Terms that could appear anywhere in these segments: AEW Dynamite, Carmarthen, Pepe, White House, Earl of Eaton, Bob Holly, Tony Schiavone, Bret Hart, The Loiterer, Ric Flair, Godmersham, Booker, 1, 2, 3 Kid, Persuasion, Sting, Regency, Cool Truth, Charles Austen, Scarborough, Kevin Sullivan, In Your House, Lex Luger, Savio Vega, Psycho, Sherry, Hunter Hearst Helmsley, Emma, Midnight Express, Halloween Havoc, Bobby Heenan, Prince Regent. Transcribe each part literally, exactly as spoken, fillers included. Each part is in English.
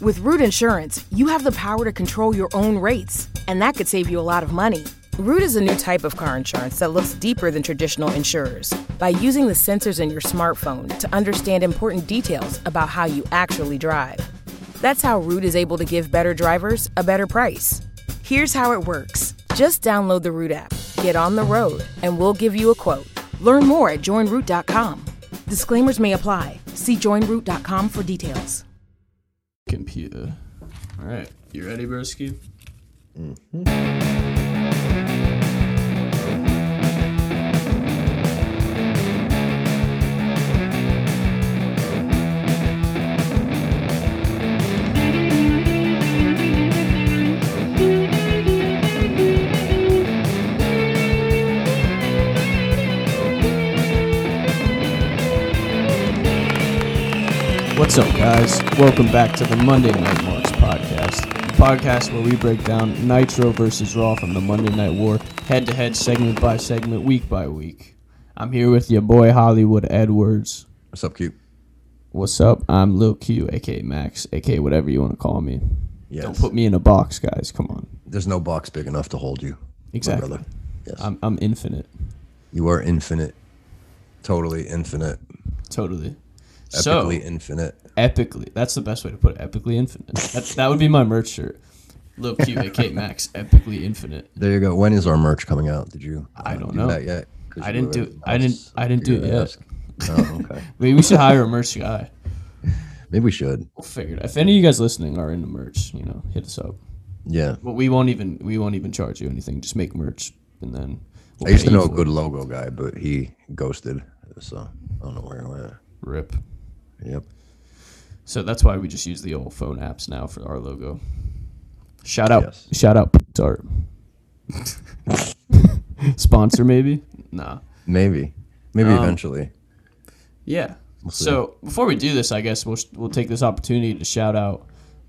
With Root Insurance, you have the power to control your own rates, and that could save you a lot of money. Root is a new type of car insurance that looks deeper than traditional insurers by using the sensors in your smartphone to understand important details about how you actually drive. That's how Root is able to give better drivers a better price. Here's how it works. Just download the Root app, get on the road, and we'll give you a quote. Learn more at join root dot com. Disclaimers may apply. See join root dot com for details. Computer. All right. You ready, Broski? Mm-hmm. What's up, guys? Welcome back to the Monday Night Marks podcast, the podcast where we break down Nitro versus Raw from the Monday Night War, head-to-head, segment by segment, week by week. I'm here with your boy, Hollywood Edwards. What's up, Q? What's up? I'm Lil Q, a k a. Max, a k a whatever you want to call me. Yes. Don't put me in a box, guys. Come on. There's no box big enough to hold you. Exactly. My brother. Yes. I'm, I'm infinite. You are infinite. Totally infinite. Totally. Epically so, infinite. Epically. That's the best way to put it. Epically infinite. That, that would be my merch shirt. Lil Q, a k a. Max, epically infinite. There you go. When is our merch coming out? Did you? Uh, I don't do know that yet. I didn't do. I didn't. I didn't do it yet. Oh, okay. Maybe we should hire a merch guy. Maybe we should. We'll figure it out. If any of you guys listening are into merch, you know, hit us up. Yeah. But we won't even. We won't even charge you anything. Just make merch, and then. We'll I used to know a good it. logo guy, but he ghosted. So I don't know where he went. Rip. Yep. So that's why we just use the old phone apps now for our logo. Shout out. Yes. Shout out. Sorry. Sponsor maybe? Nah. Maybe. Maybe um, eventually. Yeah. We'll so before we do this, I guess we'll we'll take this opportunity to shout out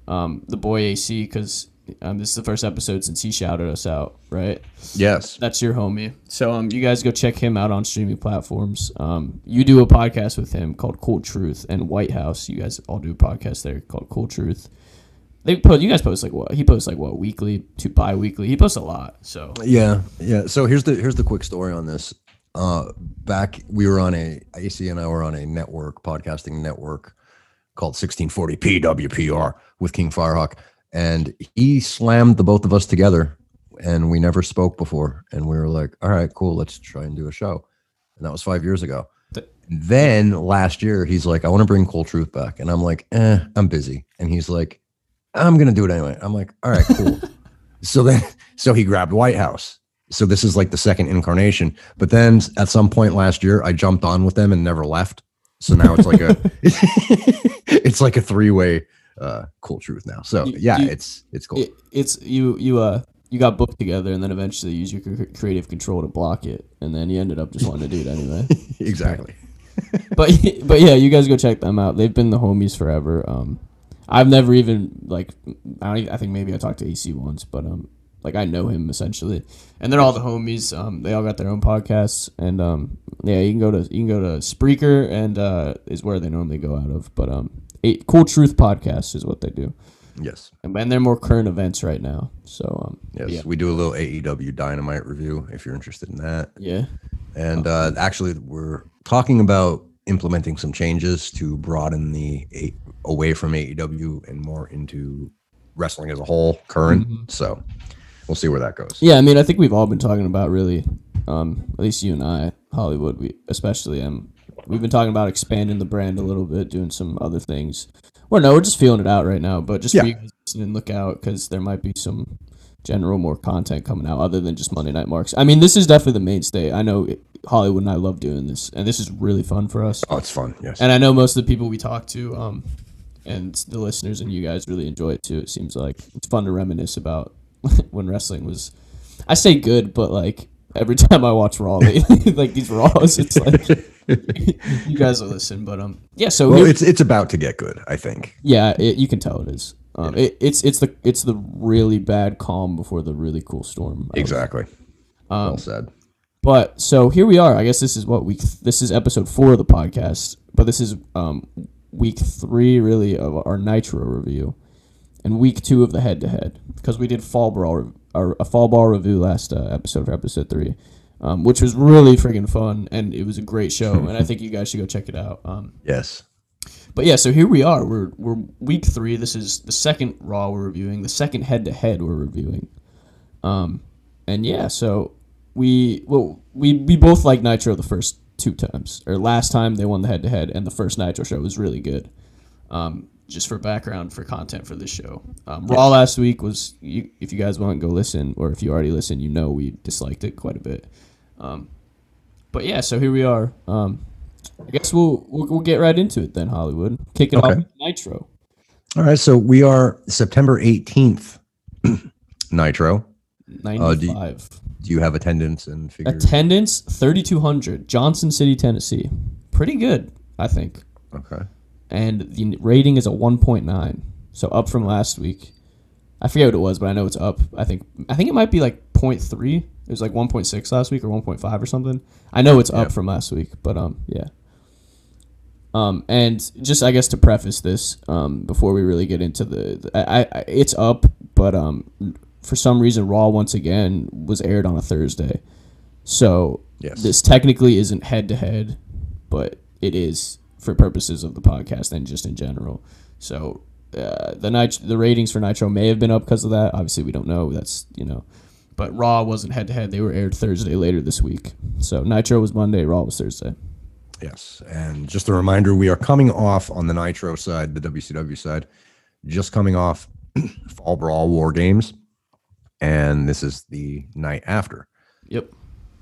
um, the boy A C because um, this is the first episode since he shouted us out, right? Yes. That's your homie. So um, you guys go check him out on streaming platforms. Um, you do a podcast with him called Cool Truth and White House. You guys all do a podcast there called Cool Truth. They post, you guys post like what? He posts like what? Weekly to bi-weekly. He posts a lot. So yeah, yeah. So here's the here's the quick story on this. Uh, back we were on a A C and I were on a network podcasting network called sixteen forty P W P R with King Firehawk. And he slammed the both of us together, and we never spoke before. And we were like, all right, cool, let's try and do a show. And that was five years ago. Th- then last year, he's like, I want to bring Cool Truth back. And I'm like, eh, I'm busy. And he's like, I'm going to do it anyway. I'm like, all right, cool. so then, so he grabbed White House. So this is like the second incarnation. But then at some point last year, I jumped on with them and never left. So now it's like a, it's like a three-way uh Cool Truth now. So you, yeah you, it's it's cool it, it's you you uh you got booked together and then eventually use your c- creative control to block it, and then you ended up just wanting to do it anyway. Exactly. but but yeah, you guys go check them out. They've been the homies forever. um I've never even like I don't even, I think maybe I talked to A C once, but um like I know him essentially, and they're all the homies. Um they all got their own podcasts, and um yeah, you can go to you can go to Spreaker, and uh is where they normally go out of, but um Eight, Cool Truth podcast is what they do. Yes. And, and they're more current events right now. So um, yes, yeah. We do a little A E W Dynamite review if you're interested in that. Yeah. And oh. uh, actually, we're talking about implementing some changes to broaden the a- away from A E W and more into wrestling as a whole, current. Mm-hmm. So we'll see where that goes. Yeah, I mean, I think we've all been talking about really, um, at least you and I, Hollywood, we especially, um, we've been talking about expanding the brand a little bit, doing some other things. Well, no, we're just feeling it out right now, but just yeah. be and look out because there might be some general more content coming out other than just Monday Night Marks. I mean, this is definitely the mainstay. I know it, Hollywood and I love doing this, and this is really fun for us. Oh, it's fun, yes. And I know most of the people we talk to um, and the listeners and you guys really enjoy it too, it seems like. It's fun to reminisce about when wrestling was, I say good, but like, every time I watch Raw, like these Raws, it's like you guys will listen. But um, yeah. So well, here, it's it's about to get good, I think. Yeah, it, you can tell it is. Um, yeah. it, it's it's the it's the really bad calm before the really cool storm. Exactly. Um, well said. But so here we are. I guess this is what week. This is episode four of the podcast, but this is um week three really of our Nitro review. and week two of the head-to-head, because we did Fall Brawl, or a Fall Brawl review last uh, episode for episode three, um, which was really friggin' fun, and it was a great show, and I think you guys should go check it out. Um, yes. But yeah, so here we are. We're we're week three. This is the second Raw we're reviewing, the second head-to-head we're reviewing. Um, and yeah, so we well we, we both liked Nitro the first two times. Or last time they won the head-to-head, and the first Nitro show was really good. Um, just for background, for content for this show. Um, Raw last week was, you, if you guys want to go listen, or if you already listened, you know we disliked it quite a bit. Um, but yeah, so here we are. Um, I guess we'll, we'll we'll get right into it then, Hollywood. Kick it okay. off with Nitro. All right, so we are September eighteenth, Nitro. ninety-five. Uh, do, you, do you have attendance and figures? Attendance, thirty-two hundred, Johnson City, Tennessee. Pretty good, I think. Okay. And the rating is a one point nine, so up from last week. I forget what it was, but I know it's up. I think I think it might be like zero point three. It was like one point six last week or one point five or something. I know it's up yeah. from last week, but um, yeah. Um, and just I guess to preface this, um, before we really get into the, the I, I it's up, but um, for some reason Raw once again was aired on a Thursday, so yes. this technically isn't head to head, but it is for purposes of the podcast and just in general. So uh, the nit- the ratings for Nitro may have been up because of that. Obviously, we don't know. That's you know, but Raw wasn't head to head. They were aired Thursday later this week. So Nitro was Monday. Raw was Thursday. Yes, and just a reminder, we are coming off on the Nitro side, the W C W side, just coming off Fall Brawl War Games, and this is the night after. Yep.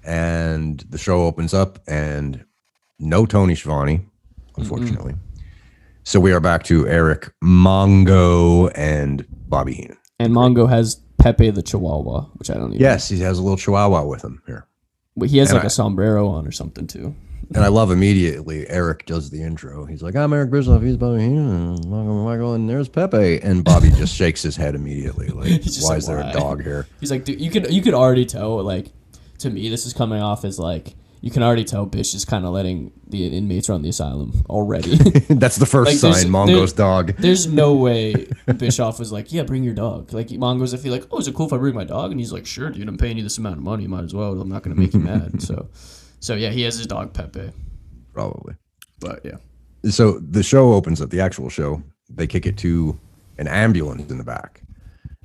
And the show opens up, and no Tony Schiavone, unfortunately. Mm-hmm. So we are back to Eric, Mongo, and Bobby Heenan. And Mongo has Pepe the Chihuahua, which I don't even Yes, know. He has a little Chihuahua with him here. But he has and like I, a sombrero on or something, too. And I love immediately Eric does the intro. He's like, I'm Eric Bischoff. He's Bobby Heenan. Michael, Michael, and there's Pepe. And Bobby just shakes his head immediately. Like, why like, is there why? a dog here? He's like, dude, you could you could already tell. Like, to me, this is coming off as like, you can already tell Bish is kind of letting the inmates run the asylum already. That's the first like, sign. Mongo's dog. There's no way Bischoff was like, yeah, bring your dog. Like Mongo's, I feel like, oh, is it cool if I bring my dog? And he's like, sure, dude, I'm paying you this amount of money. Might as well. I'm not going to make you mad. So. So, yeah, he has his dog, Pepe. Probably. But, yeah. So, the show opens up, the actual show. They kick it to an ambulance in the back.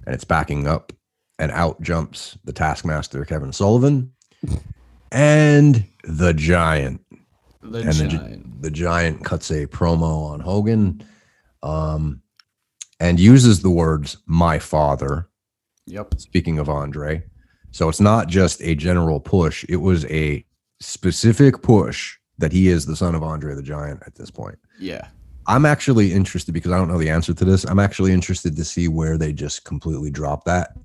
And it's backing up. And out jumps the Taskmaster, Kevin Sullivan. And the Giant. The and Giant. The, the Giant cuts a promo on Hogan. Um, and uses the words, my father. Yep. Speaking of Andre. So, it's not just a general push. It was a specific push that he is the son of Andre the Giant at this point. Yeah. I'm actually interested because I don't know the answer to this. I'm actually interested to see where they just completely drop that.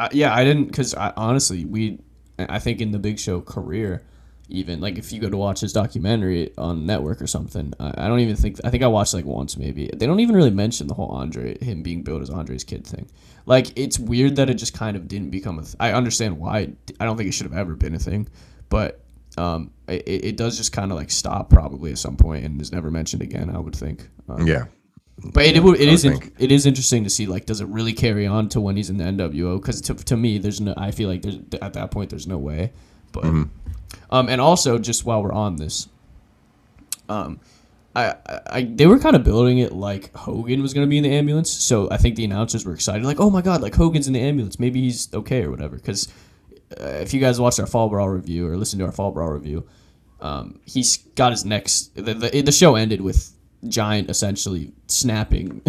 Uh, yeah, I didn't because I, honestly, we, I think in the Big Show career, even like if you go to watch his documentary on network or something, I, I don't even think, I think I watched like once maybe. They don't even really mention the whole Andre, him being billed as Andre's kid thing. Like it's weird that it just kind of didn't become a, th- I understand why. I don't think it should have ever been a thing, but Um, it, it does just kind of like stop probably at some point and is never mentioned again, I would think. Um, yeah. But it, it, it, it is in, it is interesting to see, like, does it really carry on to when he's in the N W O? Because to, to me, there's no, I feel like there's, at that point, there's no way. But mm-hmm. um, and also, just while we're on this, um, I, I, I they were kind of building it like Hogan was going to be in the ambulance. So I think the announcers were excited, like, oh my God, like Hogan's in the ambulance. Maybe he's okay or whatever. Because if you guys watched our Fall Brawl review or listened to our Fall Brawl review, um, he's got his next. The, the, the show ended with Giant essentially snapping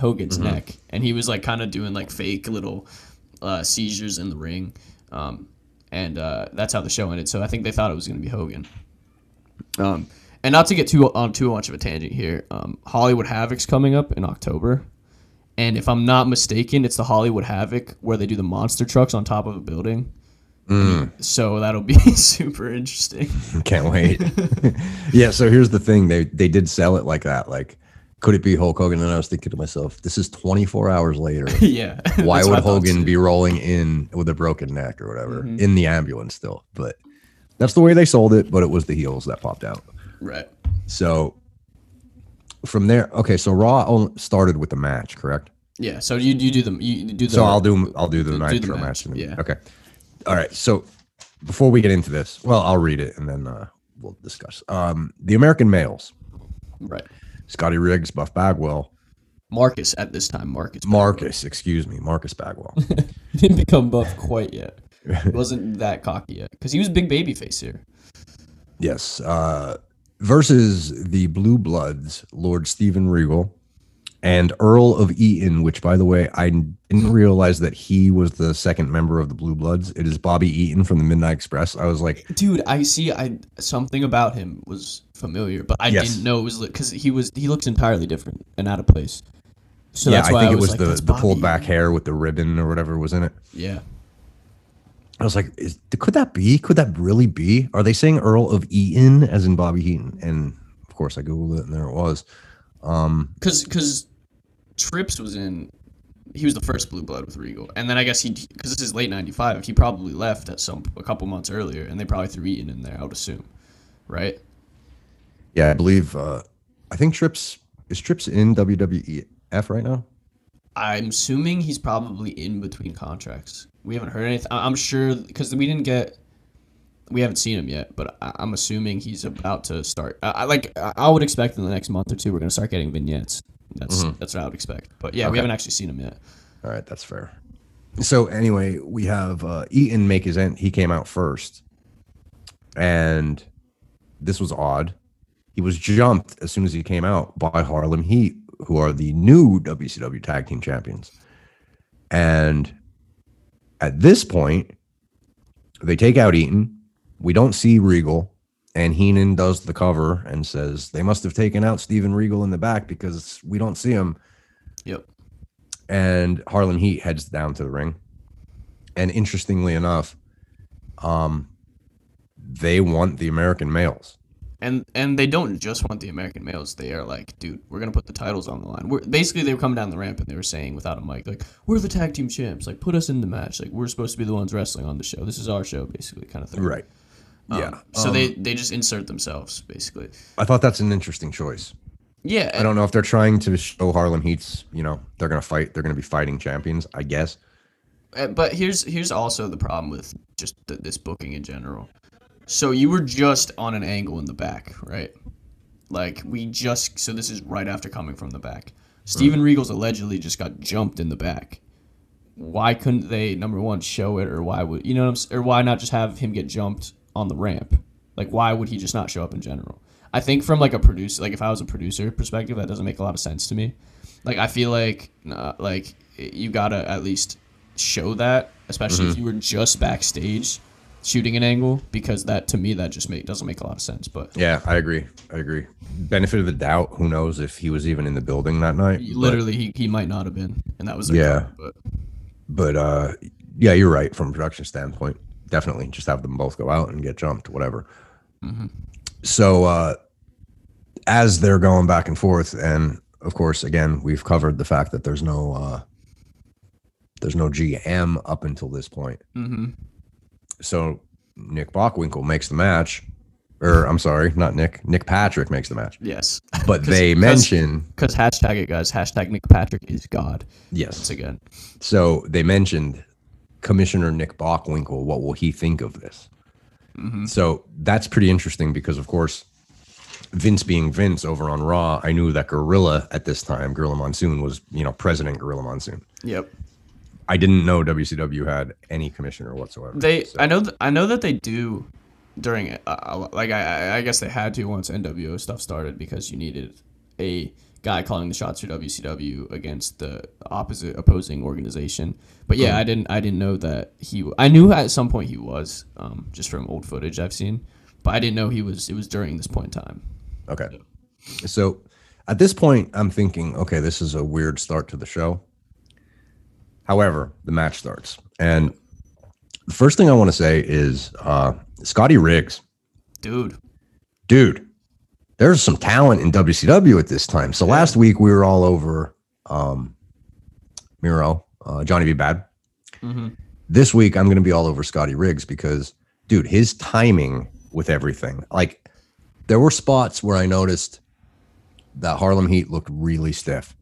Hogan's mm-hmm. neck, and he was like kind of doing like fake little uh, seizures in the ring, um, and uh, that's how the show ended. So I think they thought it was going to be Hogan. Um, and not to get too on too much of a tangent here, um, Hollywood Havoc's coming up in October. And if I'm not mistaken, it's the Hollywood Havoc where they do the monster trucks on top of a building. Mm. So that'll be super interesting. Can't wait. Yeah, so here's the thing. They they did sell it like that. Like, could it be Hulk Hogan? And I was thinking to myself, this is twenty-four hours later. Yeah. Why would Hogan be rolling in with a broken neck or whatever mm-hmm. in the ambulance still? But that's the way they sold it, but it was the heels that popped out. Right. So... From there, okay, so Raw started with the match, correct? Yeah. So you you do them. You do the. So I'll do I'll do the Nitro match. Yeah. Okay. All right. So before we get into this, well, I'll read it and then uh, we'll discuss. Um, the American Males. Right. Scotty Riggs, Buff Bagwell. Marcus at this time. Marcus. Bagwell. Marcus. Excuse me. Marcus Bagwell. Didn't become Buff quite yet. Wasn't that cocky yet because he was big babyface here. Yes. Uh, versus the Blue Bloods, Lord Steven Regal and Earl of Eaton, which, by the way, I didn't realize that he was the second member of the Blue Bloods. It is Bobby Eaton from the Midnight Express. I was like, dude, I see. I something about him was familiar, but I yes. didn't know it was because he was he looks entirely different and out of place. So yeah, that's why I think I was it was like, the, the pulled back hair with the ribbon or whatever was in it. Yeah. I was like, is, could that be? Could that really be? Are they saying Earl of Eaton as in Bobby Heenan? And of course, I Googled it and there it was. Um, cause, cause Trips was in, he was the first Blue Blood with Regal. And then I guess he, cause this is late ninety-five, he probably left at some, a couple months earlier and they probably threw Eaton in there, I would assume. Right? Yeah, I believe, uh, I think Trips, is Trips in W W F right now? I'm assuming he's probably in between contracts. We haven't heard anything. I'm sure because we didn't get, we haven't seen him yet. But I'm assuming he's about to start. I like. I would expect in the next month or two, we're gonna start getting vignettes. That's mm-hmm. that's what I would expect. But yeah, okay. We haven't actually seen him yet. All right, that's fair. So anyway, we have uh, Eaton make his end. He came out first, and this was odd. He was jumped as soon as he came out by Harlem Heat, who are the new W C W Tag Team Champions, and. At this point, they take out Eaton. We don't see Regal, and Heenan does the cover and says they must have taken out Steven Regal in the back because we don't see him. Yep. And Harlem Heat heads down to the ring. And interestingly enough, um, they want the American Males. And and they don't just want the American Males. They are like, dude, we're going to put the titles on the line. We're, basically, they were coming down the ramp and they were saying without a mic, like, we're the tag team champs. Like, put us in the match. Like, we're supposed to be the ones wrestling on the show. This is our show, basically, kind of thing. Right. Um, yeah. So um, they, they just insert themselves, basically. I thought that's an interesting choice. Yeah. I don't know if they're trying to show Harlem Heat's, you know, they're going to fight. They're going to be fighting champions, I guess. But here's, here's also the problem with just the, this booking in general. So you were just on an angle in the back, right? Like, we just... So this is right after coming from the back. Steven mm. Regal's allegedly just got jumped in the back. Why couldn't they, number one, show it? Or why would... You know what I'm... Or why not just have him get jumped on the ramp? Like, why would he just not show up in general? I think from, like, a producer... Like, if I was a producer perspective, that doesn't make a lot of sense to me. Like, I feel like... Nah, like, you gotta at least show that. Especially mm-hmm. if you were just backstage... shooting an angle, because that to me that just make doesn't make a lot of sense. But yeah, I agree. I agree. Benefit of the doubt. Who knows if he was even in the building that night? Literally, but, he he might not have been, and that was their yeah. job, but but uh, yeah, you're right from a production standpoint. Definitely, just have them both go out and get jumped, whatever. Mm-hmm. So uh, as they're going back and forth, and of course, again, we've covered the fact that there's no uh, there's no G M up until this point. Mm-hmm. So Nick Bockwinkel makes the match, or I'm sorry, not Nick. Nick Patrick makes the match. Yes. But they mention... Because hashtag it, guys. Hashtag Nick Patrick is God. Yes. Once again. So they mentioned Commissioner Nick Bockwinkel. What will he think of this? Mm-hmm. So that's pretty interesting because, of course, Vince being Vince over on Raw, I knew that Gorilla at this time, Gorilla Monsoon, was, you know, President Gorilla Monsoon. Yep. I didn't know W C W had any commissioner whatsoever. They, so. I know, th- I know that they do during, uh, like I, I guess they had to once N W O stuff started because you needed a guy calling the shots for W C W against the opposite opposing organization. But yeah, I didn't, I didn't know that he. I knew at some point he was, um, just from old footage I've seen, but I didn't know he was. It was during this point in time. Okay, so, so at this point, I'm thinking, okay, this is a weird start to the show. However, the match starts. And the first thing I want to say is uh, Scotty Riggs. Dude. Dude. There's some talent in W C W at this time. So yeah. Last week we were all over um, Miro, uh, Johnny B. Badd. Mm-hmm. This week I'm going to be all over Scotty Riggs because, dude, his timing with everything. Like, there were spots where I noticed that Harlem Heat looked really stiff.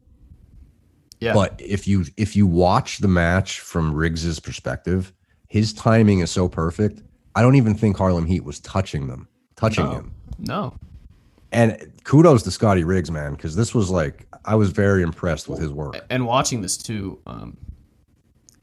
Yeah. But if you if you watch the match from Riggs's perspective, his timing is so perfect. I don't even think Harlem Heat was touching them, touching no. him. No. And kudos to Scotty Riggs, man, because this was like, I was very impressed with his work. And watching this too, um,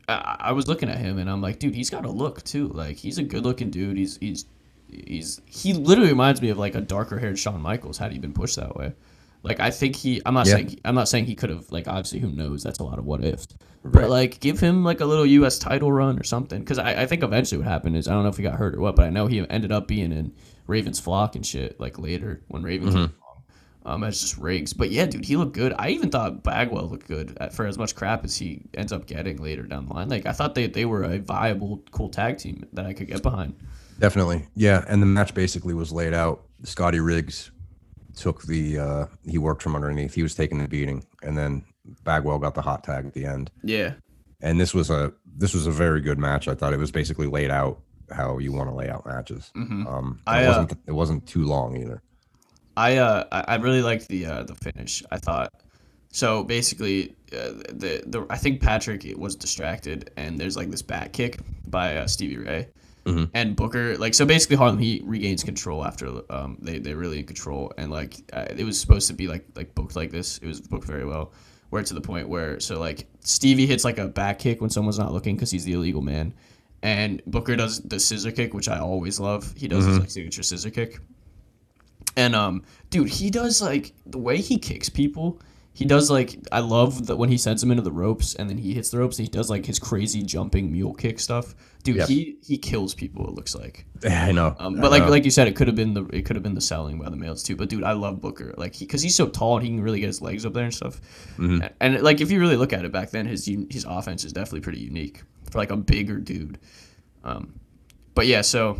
I, I was looking at him and I'm like, dude, he's got a look too. Like, he's a good looking dude. He's he's he's he literally reminds me of like a darker haired Shawn Michaels had he been pushed that way. Like, I think he, I'm not yeah. saying, I'm not saying he could have, like, obviously, who knows? That's a lot of what ifs. Right. But, like, give him, like, a little U S title run or something. Because I, I think eventually what happened is, I don't know if he got hurt or what, but I know he ended up being in Raven's flock and shit, like, later when Raven mm-hmm. came along. Um, That's just Riggs. But, yeah, dude, he looked good. I even thought Bagwell looked good at, for as much crap as he ends up getting later down the line. Like, I thought they, they were a viable, cool tag team that I could get behind. Definitely. Yeah, and the match basically was laid out. Scotty Riggs took the uh he worked from underneath, he was taking the beating, and then Bagwell got the hot tag at the end. Yeah, and this was a this was a very good match. I thought it was basically laid out how you want to lay out matches. Mm-hmm. um I, it, wasn't, uh, it wasn't too long either. I uh I really liked the uh the finish. I thought so basically uh, the the I think Patrick was distracted and there's like this back kick by uh, Stevie Ray. Mm-hmm. And Booker, like, so basically Harlem Heat regains control after um they they're really in control, and like uh, it was supposed to be like like booked like this. It was booked very well, where to the point where so like Stevie hits like a back kick when someone's not looking because he's the illegal man, and Booker does the scissor kick, which I always love. He does mm-hmm. his like signature scissor kick, and um dude, he does like the way he kicks people. He does, like, I love that when he sends him into the ropes and then he hits the ropes, and he does, like, his crazy jumping mule kick stuff. Dude, yep. he, he kills people, it looks like. I know. Um, but I like know. like you said, it could have been the it could have been the selling by the males, too. But, dude, I love Booker. Like, because he, he's so tall and he can really get his legs up there and stuff. Mm-hmm. And, and, like, if you really look at it back then, his his offense is definitely pretty unique for, like, a bigger dude. Um, But, yeah, so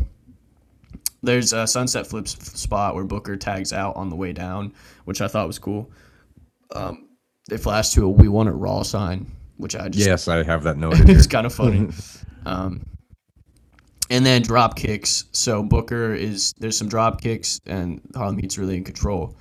there's a sunset flip spot where Booker tags out on the way down, which I thought was cool. Um, they flashed to a "We Want It Raw" sign, which I just yes, I have that noted. It's kind of funny. um, and then drop kicks. So Booker is there's some drop kicks, and Harlem Heat's really in control.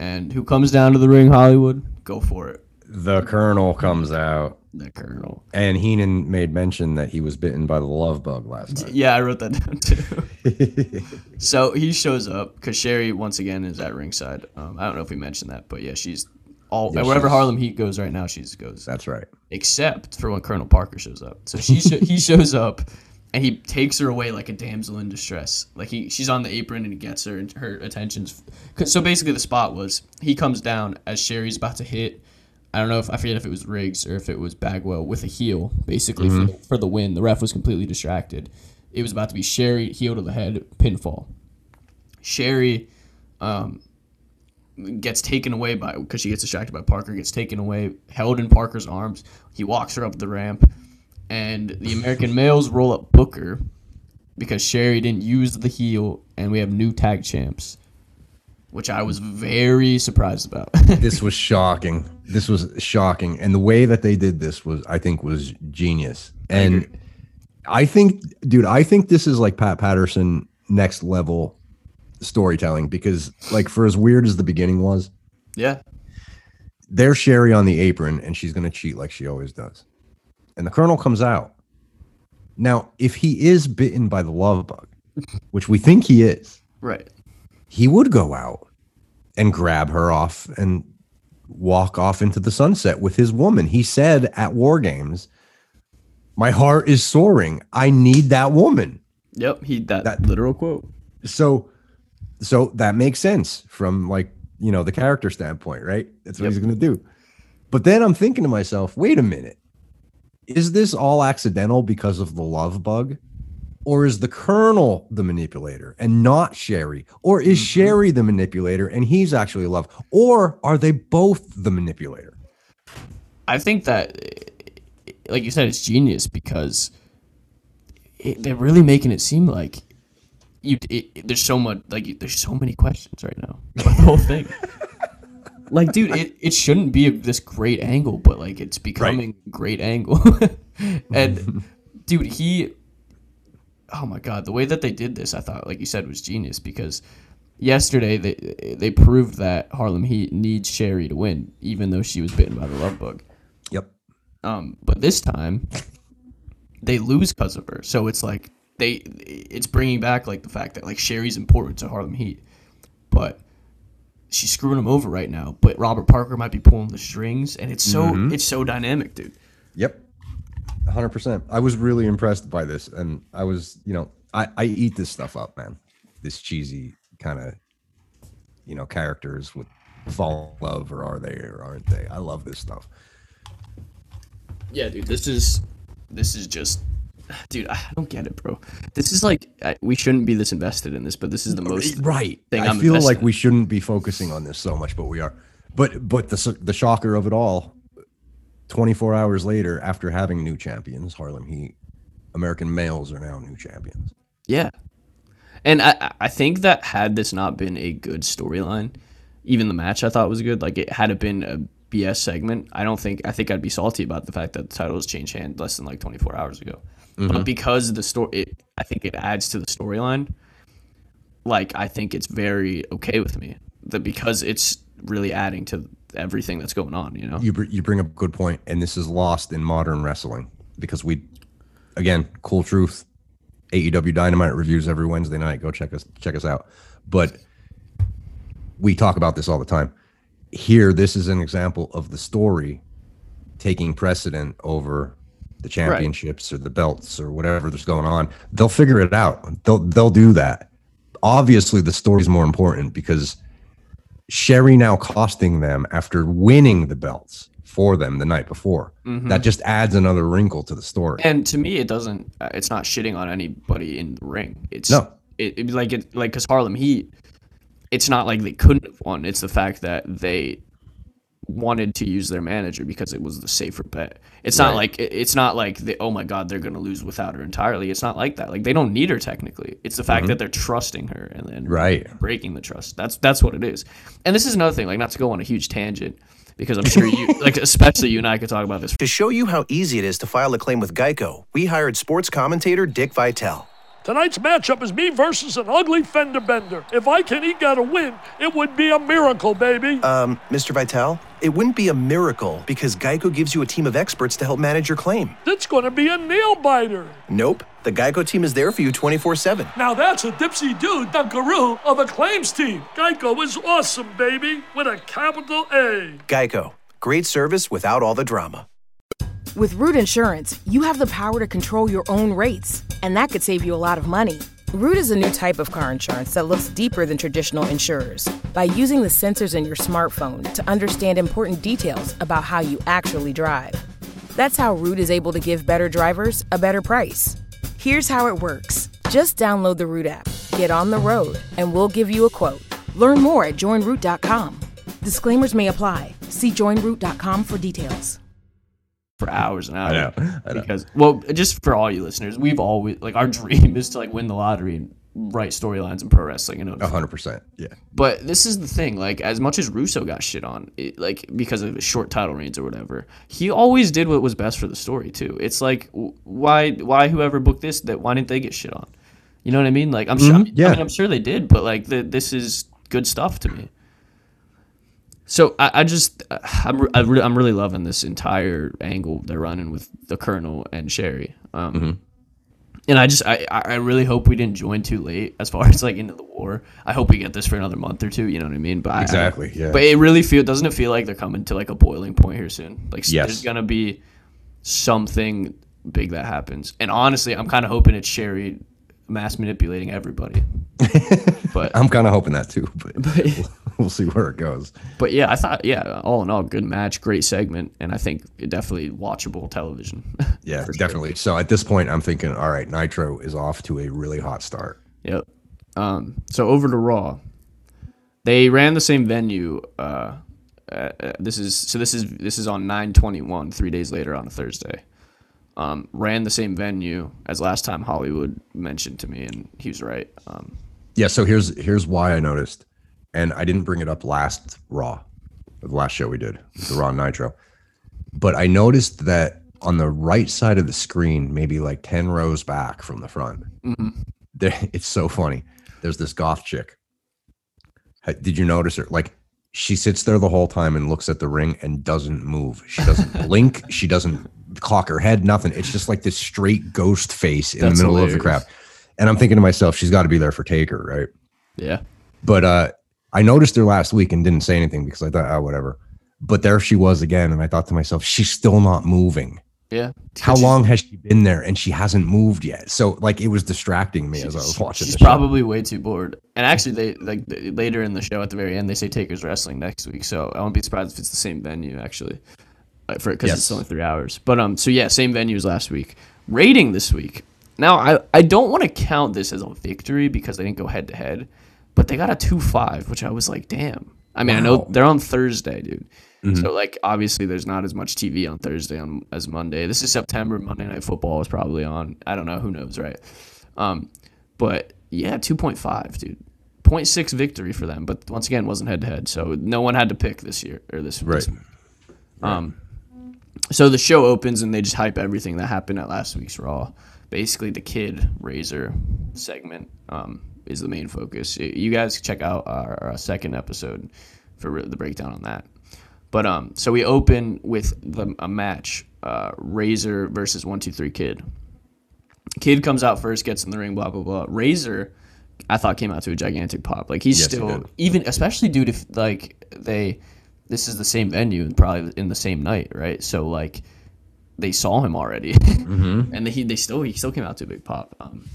And who comes down to the ring? Hollywood, go for it. The Colonel comes out. The Colonel. And Heenan made mention that he was bitten by the love bug last night. Yeah, I wrote that down too. So he shows up because Sherry once again is at ringside. Um, I don't know if we mentioned that, but yeah, she's. All, yeah, wherever Harlem Heat goes right now, she just goes. That's right. Except for when Colonel Parker shows up. So she sh- he shows up, and he takes her away like a damsel in distress. Like he, she's on the apron, and he gets her and her attention's. So basically, the spot was he comes down as Sherry's about to hit. I don't know if I forget if it was Riggs or if it was Bagwell with a heel, basically mm-hmm. for, for the win. The ref was completely distracted. It was about to be Sherry heel to the head pinfall. Sherry. Um, gets taken away by because she gets distracted by Parker, gets taken away, held in Parker's arms. He walks her up the ramp, and the American Males roll up Booker because Sherry didn't use the heel, and we have new tag champs, which I was very surprised about. This was shocking. This was shocking. And the way that they did this was, I think, was genius. And I think, dude, I think this is like Pat Patterson next level storytelling, because like for as weird as the beginning was, yeah, there's Sherry on the apron and she's gonna cheat like she always does, and the Colonel comes out. Now if he is bitten by the love bug, which we think he is, right, he would go out and grab her off and walk off into the sunset with his woman. He said at War Games, "My heart is soaring, I need that woman." Yep, he that, that literal quote. So So that makes sense from, like, you know, the character standpoint, right? That's what yep. he's going to do. But then I'm thinking to myself, wait a minute. Is this all accidental because of the love bug? Or is the Colonel the manipulator and not Sherry? Or is mm-hmm. Sherry the manipulator and he's actually love? Or are they both the manipulator? I think that, like you said, it's genius because it, they're really making it seem like You, it, there's so much like there's so many questions right now about the whole thing. Like, dude, it, it shouldn't be a, this great angle, but like it's becoming right. great angle. And dude, he, oh my god, the way that they did this, I thought, like you said, was genius because yesterday they they proved that Harlem Heat needs Sherry to win, even though she was bitten by the love bug. Um, but this time, they lose because of her. So it's like they, it's bringing back like the fact that like Sherry's important to Harlem Heat, but she's screwing him over right now. But Robert Parker might be pulling the strings, and it's so mm-hmm. it's so dynamic, dude. Yep, one hundred percent. I was really impressed by this, and I was, you know, I I eat this stuff up, man. This cheesy kind of, you know, characters with fall in love, or are they or aren't they? I love this stuff. Yeah, dude, this is this is just, dude, I don't get it, bro. This is like, I, we shouldn't be this invested in this, but this is the most right thing. I I'm feel like in. We shouldn't be focusing on this so much, but we are. But but the the shocker of it all, twenty-four hours later, after having new champions, Harlem Heat, American Males are now new champions. Yeah, and I I think that had this not been a good storyline, even the match I thought was good. Like, it had it been a B S segment, I don't think I think I'd be salty about the fact that the titles changed hand less than like twenty-four hours ago. Mm-hmm. But because the story, it, I think it adds to the storyline. Like, I think it's very okay with me that because it's really adding to everything that's going on. You know, you br- you bring up a good point, and this is lost in modern wrestling because we, again, Cool Truth, A E W Dynamite reviews every Wednesday night. Go check us check us out. But we talk about this all the time. Here, this is an example of the story taking precedent over the championships, right, or the belts or whatever that's going on. They'll figure it out. They'll they'll do that. Obviously, the story is more important because Sherry now costing them after winning the belts for them the night before. Mm-hmm. That just adds another wrinkle to the story. And to me, it doesn't. It's not shitting on anybody in the ring. It's no. It, it like it like because Harlem Heat, it's not like they couldn't have won. It's the fact that they wanted to use their manager because it was the safer bet. It's right. not like it's not like they, oh my god, they're going to lose without her entirely. It's not like that. Like, they don't need her technically. It's the fact mm-hmm. that they're trusting her and then right. breaking the trust. That's that's what it is. And this is another thing. Like, not to go on a huge tangent, because I'm sure you, like, especially you and I could talk about this. To show you how easy it is to file a claim with Geico, we hired sports commentator Dick Vitale. Tonight's matchup is me versus an ugly fender bender. If I can eke out a win, it would be a miracle, baby. Um, Mister Vitale, it wouldn't be a miracle because Geico gives you a team of experts to help manage your claim. That's going to be a nail-biter. Nope. The Geico team is there for you twenty-four seven. Now that's a dipsy dude, Dunkaroo, of a claims team. Geico is awesome, baby, with a capital A. Geico. Great service without all the drama. With Root Insurance, you have the power to control your own rates, and that could save you a lot of money. Root is a new type of car insurance that looks deeper than traditional insurers by using the sensors in your smartphone to understand important details about how you actually drive. That's how Root is able to give better drivers a better price. Here's how it works. Just download the Root app, get on the road, and we'll give you a quote. Learn more at join root dot com. Disclaimers may apply. See join root dot com for details. For hours and hours. I know, I know. Because, well, just for all you listeners, we've always, like, our dream is to, like, win the lottery and write storylines in pro wrestling. You know, one hundred percent. Yeah. But this is the thing. Like, as much as Russo got shit on, it, like, because of his short title reigns or whatever, he always did what was best for the story, too. It's like, why, why whoever booked this, that why didn't they get shit on? You know what I mean? Like, I'm mm-hmm. sure, I mean, yeah. I mean, I'm sure they did, but, like, the, this is good stuff to me. So I, I just I'm I'm really loving this entire angle they're running with the Colonel and Sherry, um, mm-hmm. and I just I, I really hope we didn't join too late as far as like into the war. I hope we get this for another month or two. You know what I mean? But exactly. I, yeah. But it really feel doesn't it feel like they're coming to like a boiling point here soon? Like yes. there's gonna be something big that happens. And honestly, I'm kind of hoping it's Sherry mass manipulating everybody. But I'm kind of hoping that too. But. but We'll see where it goes. But yeah, I thought, yeah, all in all, good match, great segment, and I think definitely watchable television. Yeah, definitely. Sure. So at this point, I'm thinking, all right, Nitro is off to a really hot start. Yep. Um, so over to Raw. They ran the same venue. Uh, uh, this is so. This is this is on nine twenty-one, three days later on a Thursday. Um, ran the same venue as last time. Hollywood mentioned to me, and he was right. Um, yeah. So here's here's why I noticed. And I didn't bring it up last Raw, the last show we did, the Raw Nitro. But I noticed that on the right side of the screen, maybe like ten rows back from the front, mm-hmm. there, it's so funny. There's this goth chick. Did you notice her? Like, she sits there the whole time and looks at the ring and doesn't move. She doesn't blink. She doesn't clock her head, nothing. It's just like this straight ghost face in That's the middle hilarious. Of the crowd. And I'm thinking to myself, she's got to be there for Taker, right? Yeah. But uh, I noticed her last week and didn't say anything because I thought, oh, whatever. But there she was again. And I thought to myself, she's still not moving. Yeah. How long has she been there? And she hasn't moved yet. So like it was distracting me as I was watching. She's probably way too bored. And actually, they like they, later in the show at the very end, they say Taker's wrestling next week. So I won't be surprised if it's the same venue actually, for because yes. it's only three hours. But um, so yeah, same venue as last week. Rating this week. Now I I don't want to count this as a victory because they didn't go head to head, but they got a two five, which I was like, damn. I mean, wow. I know they're on Thursday, dude. Mm-hmm. So, like, obviously, there's not as much T V on Thursday on, as Monday. This is September. Monday Night Football is probably on. I don't know. Who knows, right? Um, but, yeah, two point five, dude. zero point six victory for them. But, once again, wasn't head-to-head. So, no one had to pick this year or this right. This week. Um, so, the show opens, and they just hype everything that happened at last week's Raw. Basically, the Kid Razor segment um, is the main focus. You guys check out our, our second episode for the breakdown on that. But um, so we open with the, a match, uh, Razor versus one two three Kid. Kid comes out first, gets in the ring, blah, blah, blah. Razor, I thought, came out to a gigantic pop. Like, he's yes, still, he even, especially, dude, if, like, they, this is the same venue and probably in the same night, right? So, like, they saw him already. Mm-hmm. And he they still he still came out to a big pop. Um,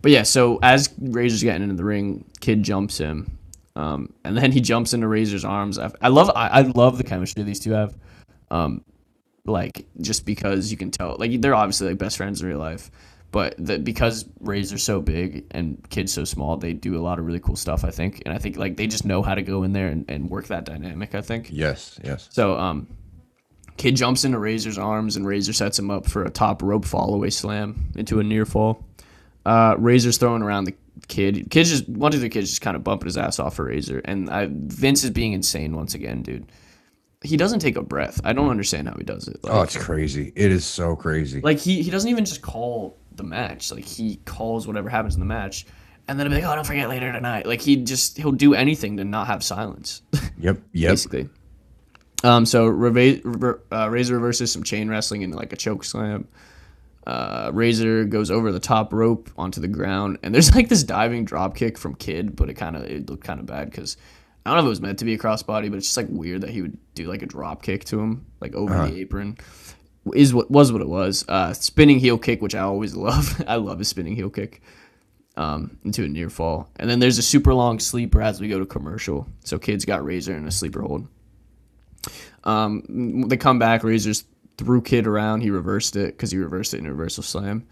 but, yeah, so as Razor's getting into the ring, Kid jumps him. Um, and then he jumps into Razor's arms. I, I love, I, I love the chemistry these two have. Um, like just because you can tell, like they're obviously like best friends in real life, but the, because Razor's so big and Kid's so small, they do a lot of really cool stuff, I think. And I think like they just know how to go in there and, and work that dynamic, I think. Yes, yes. So, um, Kid jumps into Razor's arms and Razor sets him up for a top rope fall away slam into a near fall. Uh, Razor's throwing around the Kid. Kid's just one of the kids just kind of bumping his ass off for Razor, and I, Vince is being insane once again, dude. He doesn't take a breath. I don't understand how he does it. Like, oh, it's crazy. It is so crazy. Like he he doesn't even just call the match. Like he calls whatever happens in the match, and then he'll be like, oh, don't forget later tonight. Like he just he'll do anything to not have silence. Yep. Yep. Basically. Um. So uh, Razor reverses some chain wrestling into like a choke slam. Uh, Razor goes over the top rope onto the ground, and there's like this diving drop kick from Kid, but it kind of it looked kind of bad because I don't know if it was meant to be a crossbody, but it's just like weird that he would do like a drop kick to him, like over uh-huh. the apron. Is what was what it was. Uh, spinning heel kick, which I always love. I love his spinning heel kick um, into a near fall, and then there's a super long sleeper as we go to commercial. So Kid's got Razor in a sleeper hold. Um, they come back, Razor's threw Kid around. He reversed it because he reversed it in a reversal slam.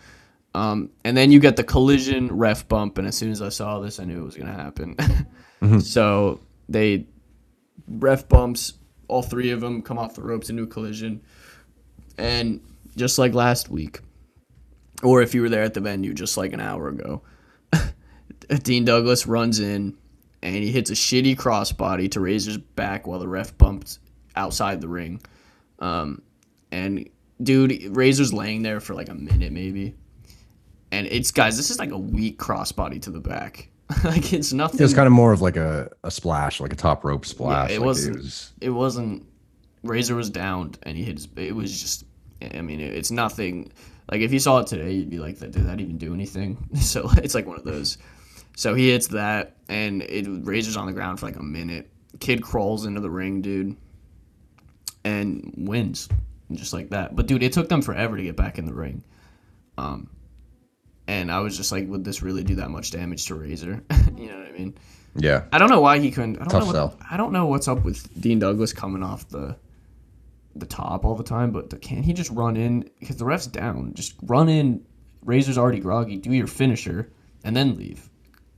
Um, and then you get the collision ref bump. And as soon as I saw this, I knew it was going to happen. Mm-hmm. So they ref bumps. All three of them come off the ropes into a collision. And just like last week, or if you were there at the venue just like an hour ago, Dean Douglas runs in and he hits a shitty crossbody to Razor's back while the ref bumped outside the ring. Um, And, dude, Razor's laying there for, like, a minute maybe. And it's, guys, this is, like, a weak crossbody to the back. Like, it's nothing. It was kind of more of, like, a, a splash, like a top rope splash. Yeah, it, like wasn't, it, was... it wasn't. Razor was downed, and he hit his. It was just, I mean, it, it's nothing. Like, if you saw it today, you'd be like, did that even do anything? So it's, like, one of those. So he hits that, and it Razor's on the ground for, like, a minute. Kid crawls into the ring, dude, and wins. Just like that. But, dude, it took them forever to get back in the ring. Um, and I was just like, would this really do that much damage to Razor? You know what I mean? Yeah. I don't know why he couldn't. I don't Tough know what, sell. I don't know what's up with Dean Douglas coming off the the top all the time, but the, can't he just run in? Because the ref's down. Just run in. Razor's already groggy. Do your finisher and then leave.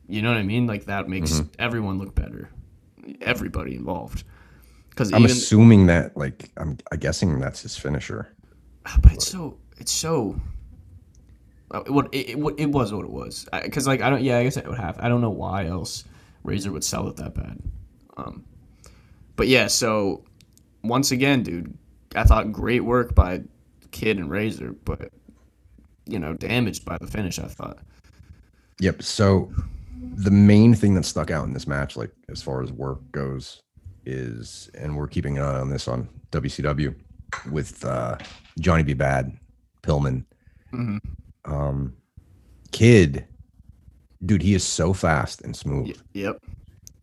You know what I mean? Like, that makes mm-hmm. everyone look better. Everybody involved. Because I'm assuming that, like, I'm, I'm guessing that's his finisher. But it's so, it's so. What it, it it was what it was. Because like I don't, yeah, I guess I would have. I don't know why else Razor would sell it that bad. Um, but yeah, so once again, dude, I thought great work by Kid and Razor, but you know, damaged by the finish, I thought. Yep. So the main thing that stuck out in this match, like as far as work goes, is, and we're keeping an eye on this on W C W, with uh, Johnny B. Badd, Pillman. Mm-hmm. Um, Kid, dude, he is so fast and smooth. Yep.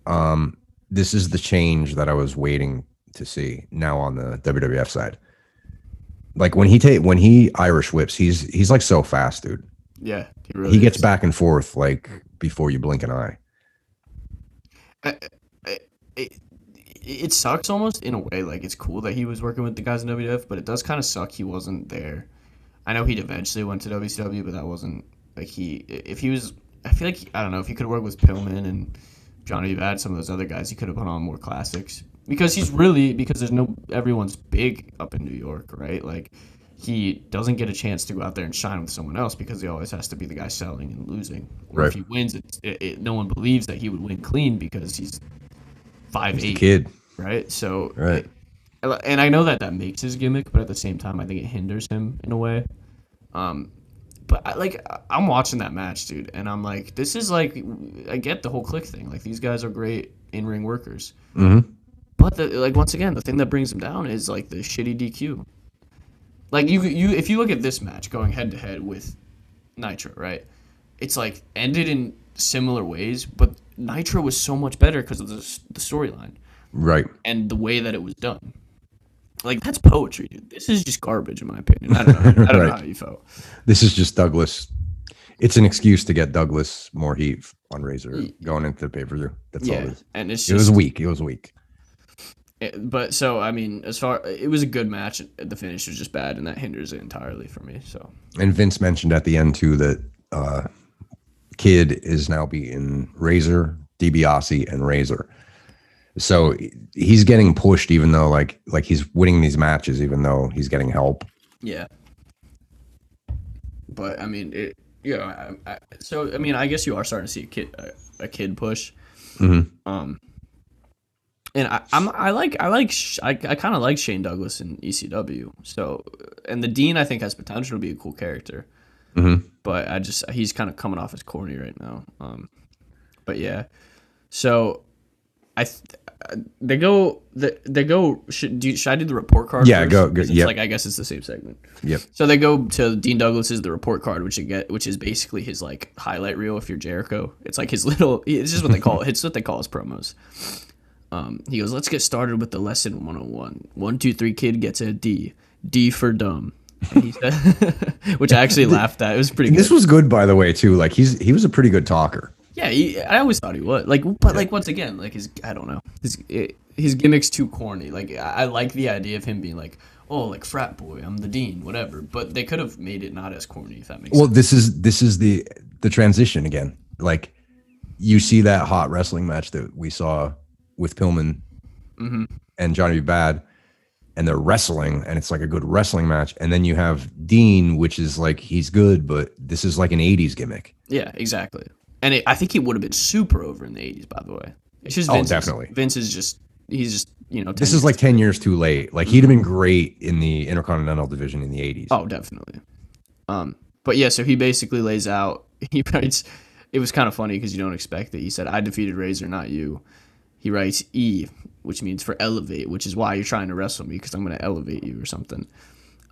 Um, this is the change that I was waiting to see now on the W W F side. Like when he take when he Irish whips, he's he's like so fast, dude. Yeah, he really. He gets is. back and forth like before you blink an eye. I, I, it, it sucks almost in a way. Like it's cool that he was working with the guys in W W F, but it does kind of suck he wasn't there. I know he eventually went to W C W, but that wasn't like he. If he was, I feel like he, I don't know if he could work with Pillman and Johnny B. Badd, some of those other guys, he could have put on more classics. Because he's really, because there's no, everyone's big up in New York, right? Like, he doesn't get a chance to go out there and shine with someone else because he always has to be the guy selling and losing. Or right. If he wins, it's, it, it, no one believes that he would win clean because he's five eight. Kid. Right? So, right. It, and I know that that makes his gimmick, but at the same time, I think it hinders him in a way. Um, But, I, like, I'm watching that match, dude, and I'm like, this is like, I get the whole click thing. Like, these guys are great in-ring workers. Mm-hmm. But the, like once again, the thing that brings him down is like the shitty D Q. Like you, you if you look at this match going head to head with Nitro, right? It's like ended in similar ways, but Nitro was so much better because of the the storyline, right? And the way that it was done. Like that's poetry, dude. This is just garbage, in my opinion. I don't know. I don't right. know how you felt. This is just Douglas. It's an excuse to get Douglas more heat on Razor going into the pay per view. That's yeah. all it is. And it's just, it was weak. It was weak. It, but so I mean, as far it was a good match. The finish was just bad, and that hinders it entirely for me. So. And Vince mentioned at the end too that uh, Kid is now beating Razor, DiBiase, and Razor. So he's getting pushed, even though like like he's winning these matches, even though he's getting help. Yeah. But I mean, it, you know, I, I, so I mean, I guess you are starting to see a kid a, a kid push. Mm-hmm. Um. And I, I'm I like I like I, I kind of like Shane Douglas in E C W. So and the Dean I think has potential to be a cool character, mm-hmm. but I just he's kind of coming off as corny right now. Um, but yeah, so I they go they, they go should do, should I do the report card? Yeah, first? go go. Yeah, like I guess it's the same segment. Yep. So they go to Dean Douglas's the report card, which you get, which is basically his like highlight reel if you're Jericho. It's like his little. It's just what they call it's what they call his promos. Um, he goes, let's get started with the lesson one oh one. one, two, three kid gets a D. D for dumb. And he said, which I actually laughed at. It was pretty good. This was good, by the way, too. Like, he's he was a pretty good talker. Yeah, he, I always thought he was. Like, but, like, once again, like, his, I don't know. His it, his gimmick's too corny. Like, I, I like the idea of him being like, oh, like, frat boy, I'm the dean, whatever. But they could have made it not as corny, if that makes well, sense. Well, this is, this is the, the transition again. Like, you see that hot wrestling match that we saw with Pillman mm-hmm. and Johnny B. Badd, and they're wrestling, and it's like a good wrestling match. And then you have Dean, which is like, he's good, but this is like an eighties gimmick. Yeah, exactly. And it, I think he would have been super over in the eighties, by the way. It's just Vince, oh, definitely. Vince is just, he's just, you know. This is like ten years too late. Like, he'd have been great in the Intercontinental Division in the eighties. Oh, definitely. Um, But yeah, so he basically lays out, he writes, it was kind of funny because you don't expect it. He said, I defeated Razor, not you. He writes E, which means for elevate, which is why you're trying to wrestle me because I'm going to elevate you or something.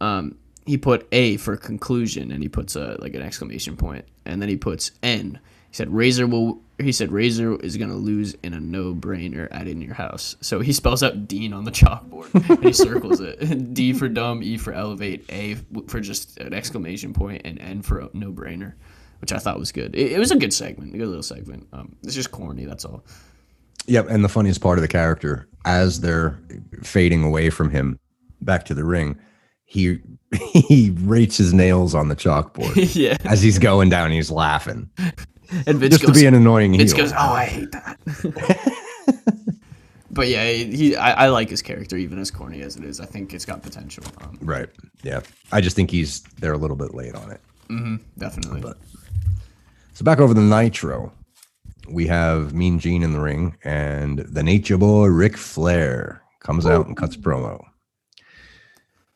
Um, he put A for conclusion, and he puts a like an exclamation point, and then he puts N. He said Razor will. He said Razor is going to lose in a no-brainer at In Your House. So he spells out Dean on the chalkboard and he circles it. D for dumb, E for elevate, A for just an exclamation point, and N for a no-brainer, which I thought was good. It, it was a good segment, a good little segment. Um, it's just corny, that's all. Yep, and the funniest part of the character, as they're fading away from him back to the ring, he he rates his nails on the chalkboard. Yeah. As he's going down, he's laughing. And Vince just goes, to be an annoying Vince heel. Vince goes, oh, I hate that. But yeah, he I, I like his character, even as corny as it is. I think it's got potential. Um, right, yeah. I just think he's they're a little bit late on it. Mm-hmm, definitely. But, so back over the Nitro. We have Mean Gene in the ring, and the Nature Boy Ric Flair comes Ooh. out and cuts promo.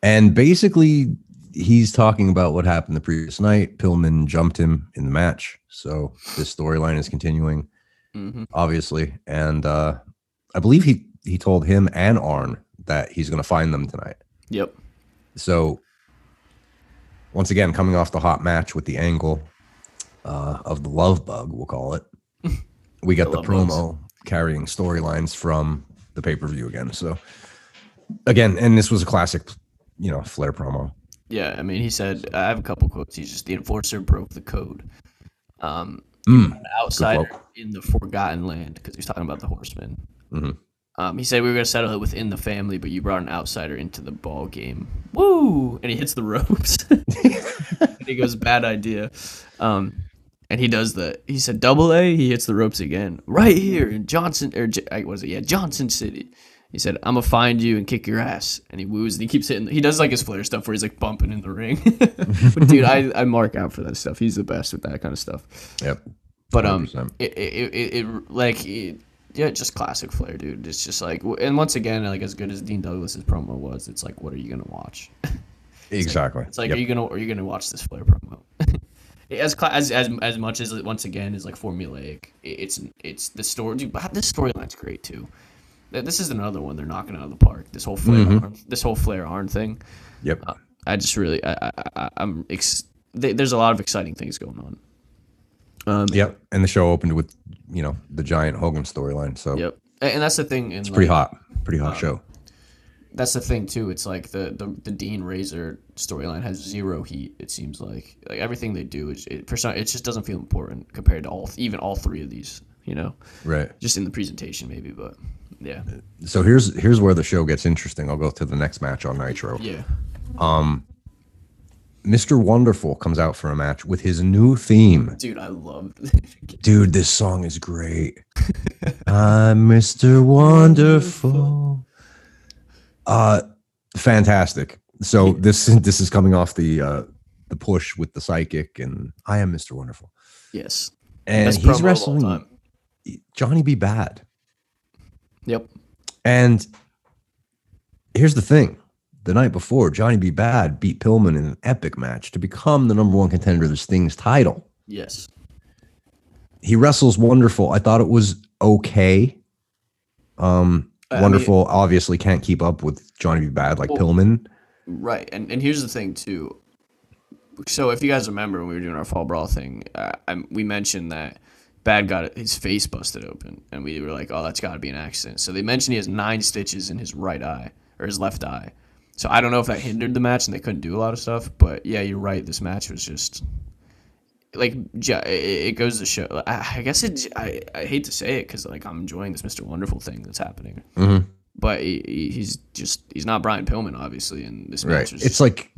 And basically, he's talking about what happened the previous night. Pillman jumped him in the match, so this storyline is continuing, mm-hmm. obviously. And uh, I believe he, he told him and Arn that he's going to find them tonight. Yep. So once again, coming off the hot match with the angle uh, of the love bug, we'll call it. We got the, the promo bugs. Carrying storylines from the pay-per-view again. So again, and this was a classic, you know, Flair promo. Yeah, I mean, he said, I have a couple quotes. He's just, the enforcer broke the code. Um, mm, an outsider in the forgotten land, because he's talking about the horsemen. Mm-hmm. Um, he said, we were going to settle it within the family, but you brought an outsider into the ball game. Woo! And he hits the ropes. And he goes, bad idea. Um, and he does the, he said, double A, he hits the ropes again. Right here in Johnson, or was it, yeah, Johnson City. He said, I'm going to find you and kick your ass. And he woos and he keeps hitting. He does like his Flair stuff where he's like bumping in the ring. But dude, I, I mark out for that stuff. He's the best with that kind of stuff. Yep. one hundred percent. But um, it, it, it, it like, it, yeah, just classic Flair, dude. It's just like, and once again, like as good as Dean Douglas's promo was, it's like, what are you going to watch? It's exactly. Like, it's like, yep. are you going to, are you going to watch this Flair promo? As, as as as much as it, once again, is like formulaic. It, it's, it's the story. Dude, but this storyline's great too. This is another one they're knocking out of the park. This whole Flair, mm-hmm. arm, this whole Flair arm thing. Yep. Uh, I just really, I, I, I I'm. Ex- they, there's a lot of exciting things going on. Um. Yep. And the show opened with, you know, the giant Hogan storyline. So. Yep. And, and that's the thing. In, it's like, pretty hot. Pretty hot um, show. That's the thing too. It's like the the, the Dean Razor storyline has zero heat. It seems like like everything they do is it for some, it just doesn't feel important compared to all even all three of these. You know, right? Just in the presentation, maybe, but yeah. So here's here's where the show gets interesting. I'll go to the next match on Nitro. Yeah. Um, Mister Wonderful comes out for a match with his new theme. Dude, I love. Dude, this song is great. I'm Mister Wonderful. Uh, fantastic. So this this is coming off the uh the push with the psychic, and I am Mister Wonderful. Yes. And Best he's wrestling. Time. Johnny B. Badd. Yep. And here's the thing. The night before, Johnny B. Badd beat Pillman in an epic match to become the number one contender of Sting's title. Yes. He wrestles Wonderful. I thought it was okay. Um, I Wonderful mean, obviously can't keep up with Johnny B. Badd like well, Pillman. Right. And and here's the thing, too. So if you guys remember when we were doing our Fall Brawl thing, uh, I, we mentioned that Bad got his face busted open, and we were like, oh, that's got to be an accident. So they mentioned he has nine stitches in his right eye, or his left eye. So I don't know if that hindered the match, and they couldn't do a lot of stuff, but yeah, you're right. This match was just, like, it goes to show. I guess it, I, I hate to say it, because, like, I'm enjoying this Mister Wonderful thing that's happening. Mm-hmm. But he, he's just, he's not Brian Pillman, obviously, and this match right. was just, it's like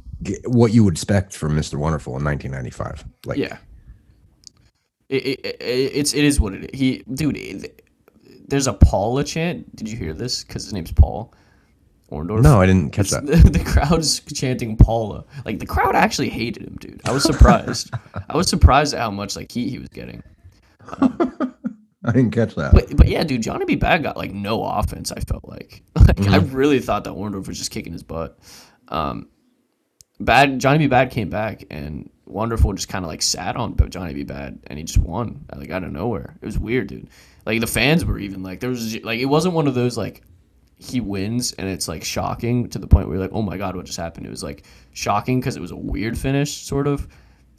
what you would expect from Mister Wonderful in nineteen ninety-five. Like, yeah. It, it, it, it's, it is what it is. He, dude, it, there's a Paula chant. Did you hear this? Because his name's Paul Orndorff. No, I didn't catch it's, that. The, the crowd's chanting Paula. Like, the crowd actually hated him, dude. I was surprised. I was surprised at how much, like, heat he was getting. Um, I didn't catch that. But, but, yeah, dude, Johnny B. Badd got, like, no offense, I felt like. like mm-hmm. I really thought that Orndorff was just kicking his butt. Um, Bad Johnny B. Badd came back, and Wonderful just kind of like sat on Johnny B. Badd, and he just won like out of nowhere. It was weird, dude. Like the fans were even like there was like it wasn't one of those like he wins and it's like shocking to the point where you're like, oh my god, what just happened? It was like shocking because it was a weird finish sort of,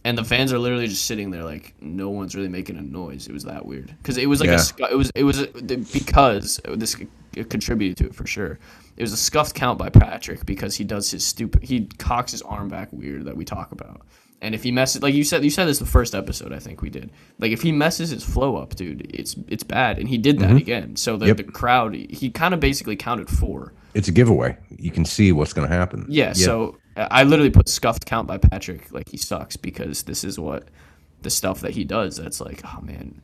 and the fans are literally just sitting there like no one's really making a noise. It was that weird because it was like yeah. a it was it was a, because this it contributed to it for sure. It was a scuffed count by Patrick because he does his stupid he cocks his arm back weird that we talk about. And if he messes, like you said, you said this the first episode, I think we did. Like if he messes his flow up, dude, it's it's bad. And he did that mm-hmm. again. So the, yep. the crowd, he kind of basically counted four. It's a giveaway. You can see what's going to happen. Yeah. Yep. So I literally put scuffed count by Patrick, like he sucks because this is what the stuff that he does. That's like, oh man.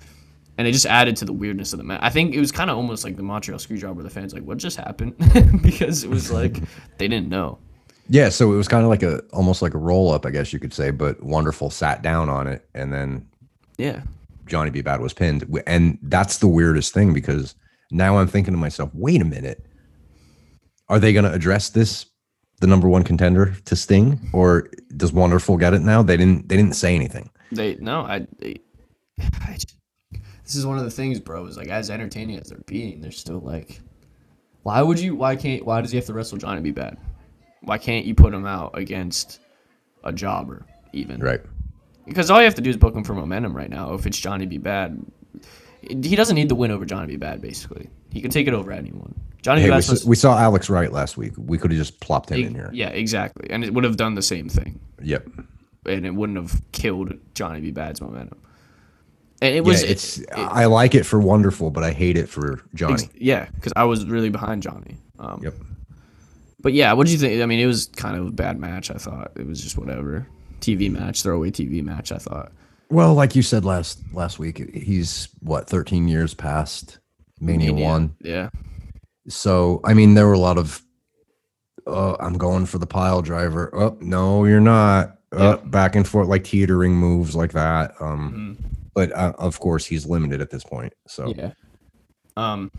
And it just added to the weirdness of the match. I think it was kind of almost like the Montreal Screwjob where the fans like, what just happened? Because it was like they didn't know. Yeah, so it was kind of like a almost like a roll up, I guess you could say. But Wonderful sat down on it, and then yeah, Johnny B. Badd was pinned, and that's the weirdest thing because now I'm thinking to myself, wait a minute, are they going to address this, the number one contender to Sting, or does Wonderful get it now? They didn't. They didn't say anything. They no, I. They, I just, this is one of the things, bro. Is like as entertaining as they're being, they're still like, why would you? Why can't? Why does he have to wrestle Johnny B. Badd? Why can't you put him out against a jobber even? Right. Because all you have to do is book him for momentum right now. If it's Johnny B. Badd, he doesn't need the win over Johnny B. Badd, basically. He can take it over anyone. Johnny hey, B. Badd. We, was, we saw Alex Wright last week. We could have just plopped him it, in here. Yeah, exactly. And it would have done the same thing. Yep. And it wouldn't have killed Johnny B. Badd's momentum. And it was. Yeah, it's. It, it, I like it for Wonderful, but I hate it for Johnny. Yeah, because I was really behind Johnny. Um, yep. But yeah, what did you think? I mean, it was kind of a bad match, I thought. It was just whatever. T V match, throwaway T V match, I thought. Well, like you said last last week, he's, what, thirteen years past Mania, Mania. one? Yeah. So, I mean, there were a lot of, oh, I'm going for the pile driver. Oh, no, you're not. Oh, yep. Back and forth, like teetering moves like that. Um, mm-hmm. But, uh, of course, he's limited at this point. So, yeah. Um.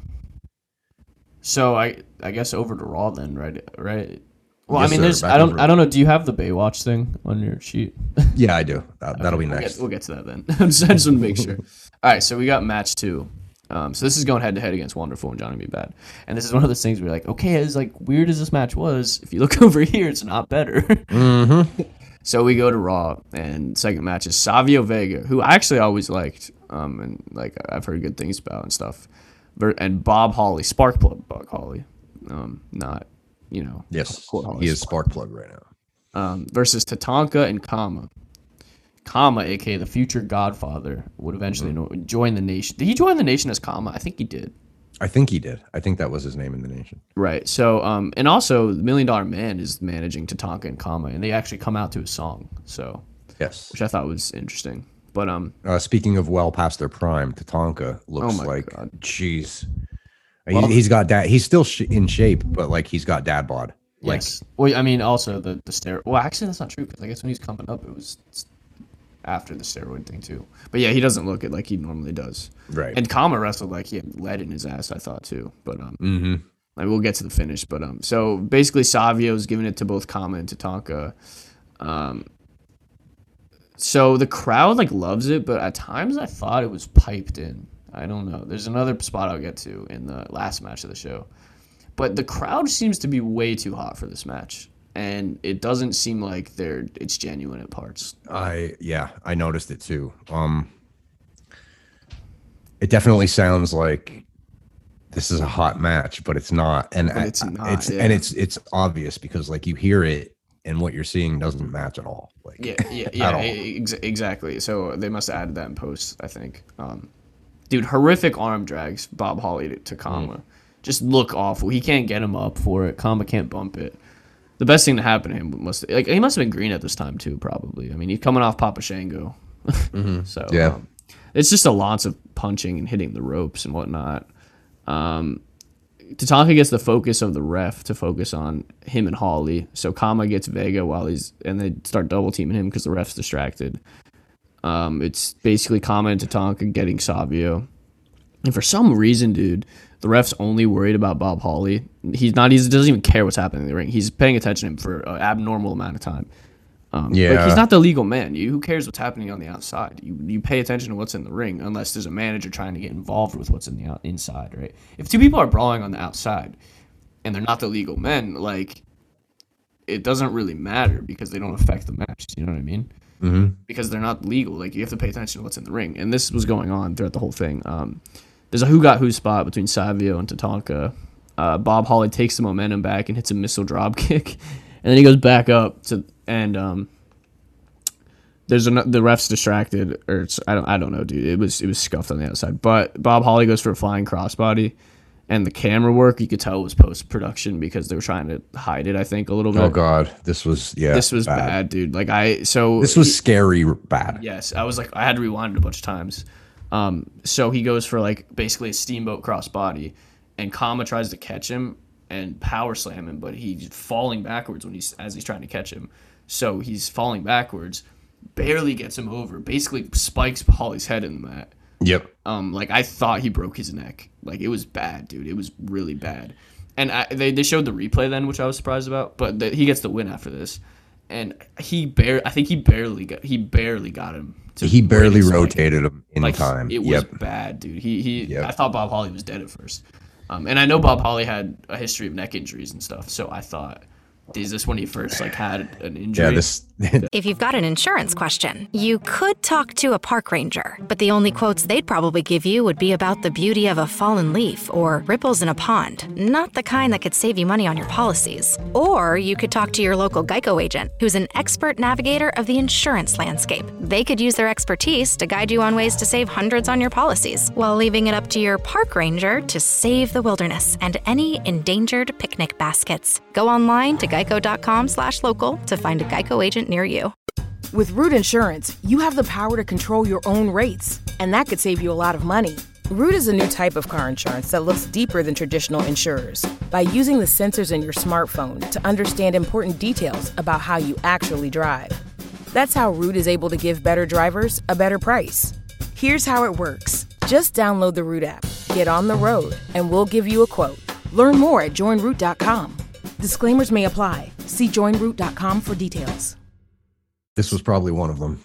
So I I guess over to Raw then, right? Right. Well, yes, I mean, sir. there's Back I don't I don't know. Do you have the Baywatch thing on your sheet? Yeah, I do. That, okay, that'll be next. We'll get, we'll get to that then. I just, I just want to make sure. All right, so we got match two. Um, so this is going head to head against Wonderful and Johnny B. Badd, and this is one of those things where you're like, okay, as like weird as this match was, if you look over here, it's not better. Mm-hmm. So we go to Raw, and second match is Savio Vega, who I actually always liked, um, and like I've heard good things about and stuff. And Bob Holly, Sparkplug Bob Holly, um, not, you know. Yes, Holly, he is Sparkplug right now. Um, versus Tatanka and Kama. Kama, a k a the future Godfather, would eventually mm-hmm. join the Nation. Did he join the Nation as Kama? I think he did. I think he did. I think that was his name in the Nation. Right. So, um, and also, the Million Dollar Man is managing Tatanka and Kama, and they actually come out to a song. So, yes, which I thought was interesting. But um, uh, speaking of well past their prime, Tatanka looks oh like, God. geez, well, he, he's got dad. He's still sh- in shape, but like he's got dad bod. Like, yes. Well, I mean, also the the steroid. Well, actually, that's not true because I guess when he's coming up, it was after the steroid thing too. But yeah, he doesn't look it like he normally does. Right. And Kama wrestled like he had lead in his ass, I thought too. But um, mm-hmm. like, we'll get to the finish. But um, so basically, Savio's giving it to both Kama and Tatanka. Um. So the crowd like loves it, but at times I thought it was piped in. I don't know. There's another spot I'll get to in the last match of the show. But the crowd seems to be way too hot for this match. And it doesn't seem like they're it's genuine at parts. I yeah, I noticed it too. Um It definitely sounds like this is a hot match, but it's not. And but it's not it's yeah. and it's it's obvious because like you hear it. And what you're seeing doesn't match at all. Like, yeah, yeah, yeah, ex- exactly. So they must have added that in post, I think. Um, dude, horrific arm drags Bob Holly to, to Kama. Mm. Just look awful. He can't get him up for it. Kama can't bump it. The best thing to happen to him must like he must have been green at this time too, probably. I mean, he's coming off Papa Shango. Mm-hmm. So yeah, um, it's just a lots of punching and hitting the ropes and whatnot. Um, Tatanka gets the focus of the ref to focus on him and Holly. So Kama gets Vega while he's and they start double teaming him because the ref's distracted. Um, it's basically Kama and Tatanka getting Savio, and for some reason, dude, the ref's only worried about Bob Holly. He's not. He doesn't even care what's happening in the ring. He's paying attention to him for an abnormal amount of time. Um, yeah, like he's not the legal man. You, who cares what's happening on the outside? You you pay attention to what's in the ring, unless there's a manager trying to get involved with what's in the out- inside, right? If two people are brawling on the outside, and they're not the legal men, like it doesn't really matter because they don't affect the match. You know what I mean? Mm-hmm. Because they're not legal. Like you have to pay attention to what's in the ring, and this was going on throughout the whole thing. Um, there's a who got who spot between Savio and Tatanka. Uh, Bob Holly takes the momentum back and hits a missile drop kick, and then he goes back up to. And um, there's an, the ref's distracted, or it's, I don't I don't know, dude. It was it was scuffed on the outside. But Bob Holly goes for a flying crossbody, and the camera work you could tell was post production because they were trying to hide it. I think a little bit. Oh God, this was yeah. This was bad, bad dude. Like I so this was he, scary bad. Yes, I was like I had to rewind it a bunch of times. Um, so he goes for like basically a steamboat crossbody, and Kama tries to catch him and power slam him, but he's falling backwards when he's as he's trying to catch him. So he's falling backwards, barely gets him over, basically spikes Holly's head in the mat. Yep. Um, like, I thought he broke his neck. Like, it was bad, dude. It was really bad. And I, they, they showed the replay then, which I was surprised about, but the, he gets the win after this. And he barely, I think he barely got, he barely got him. To he barely rotated him in like, time. It was yep. bad, dude. He, he. Yep. I thought Bob Holly was dead at first. Um, and I know Bob Holly had a history of neck injuries and stuff, so I thought... is this when he first like had an injury? Yeah, this. If you've got an insurance question, you could talk to a park ranger, but the only quotes they'd probably give you would be about the beauty of a fallen leaf or ripples in a pond, not the kind that could save you money on your policies. Or you could talk to your local Geico agent, who's an expert navigator of the insurance landscape. They could use their expertise to guide you on ways to save hundreds on your policies, while leaving it up to your park ranger to save the wilderness and any endangered picnic baskets. Go online to geico dot com slash local to find a Geico agent near you. With Root Insurance, you have the power to control your own rates, and that could save you a lot of money. Root is a new type of car insurance that looks deeper than traditional insurers by using the sensors in your smartphone to understand important details about how you actually drive. That's how Root is able to give better drivers a better price. Here's how it works. Just download the Root app, get on the road, and we'll give you a quote. Learn more at join root dot com. Disclaimers may apply. See join root dot com for details. This was probably one of them.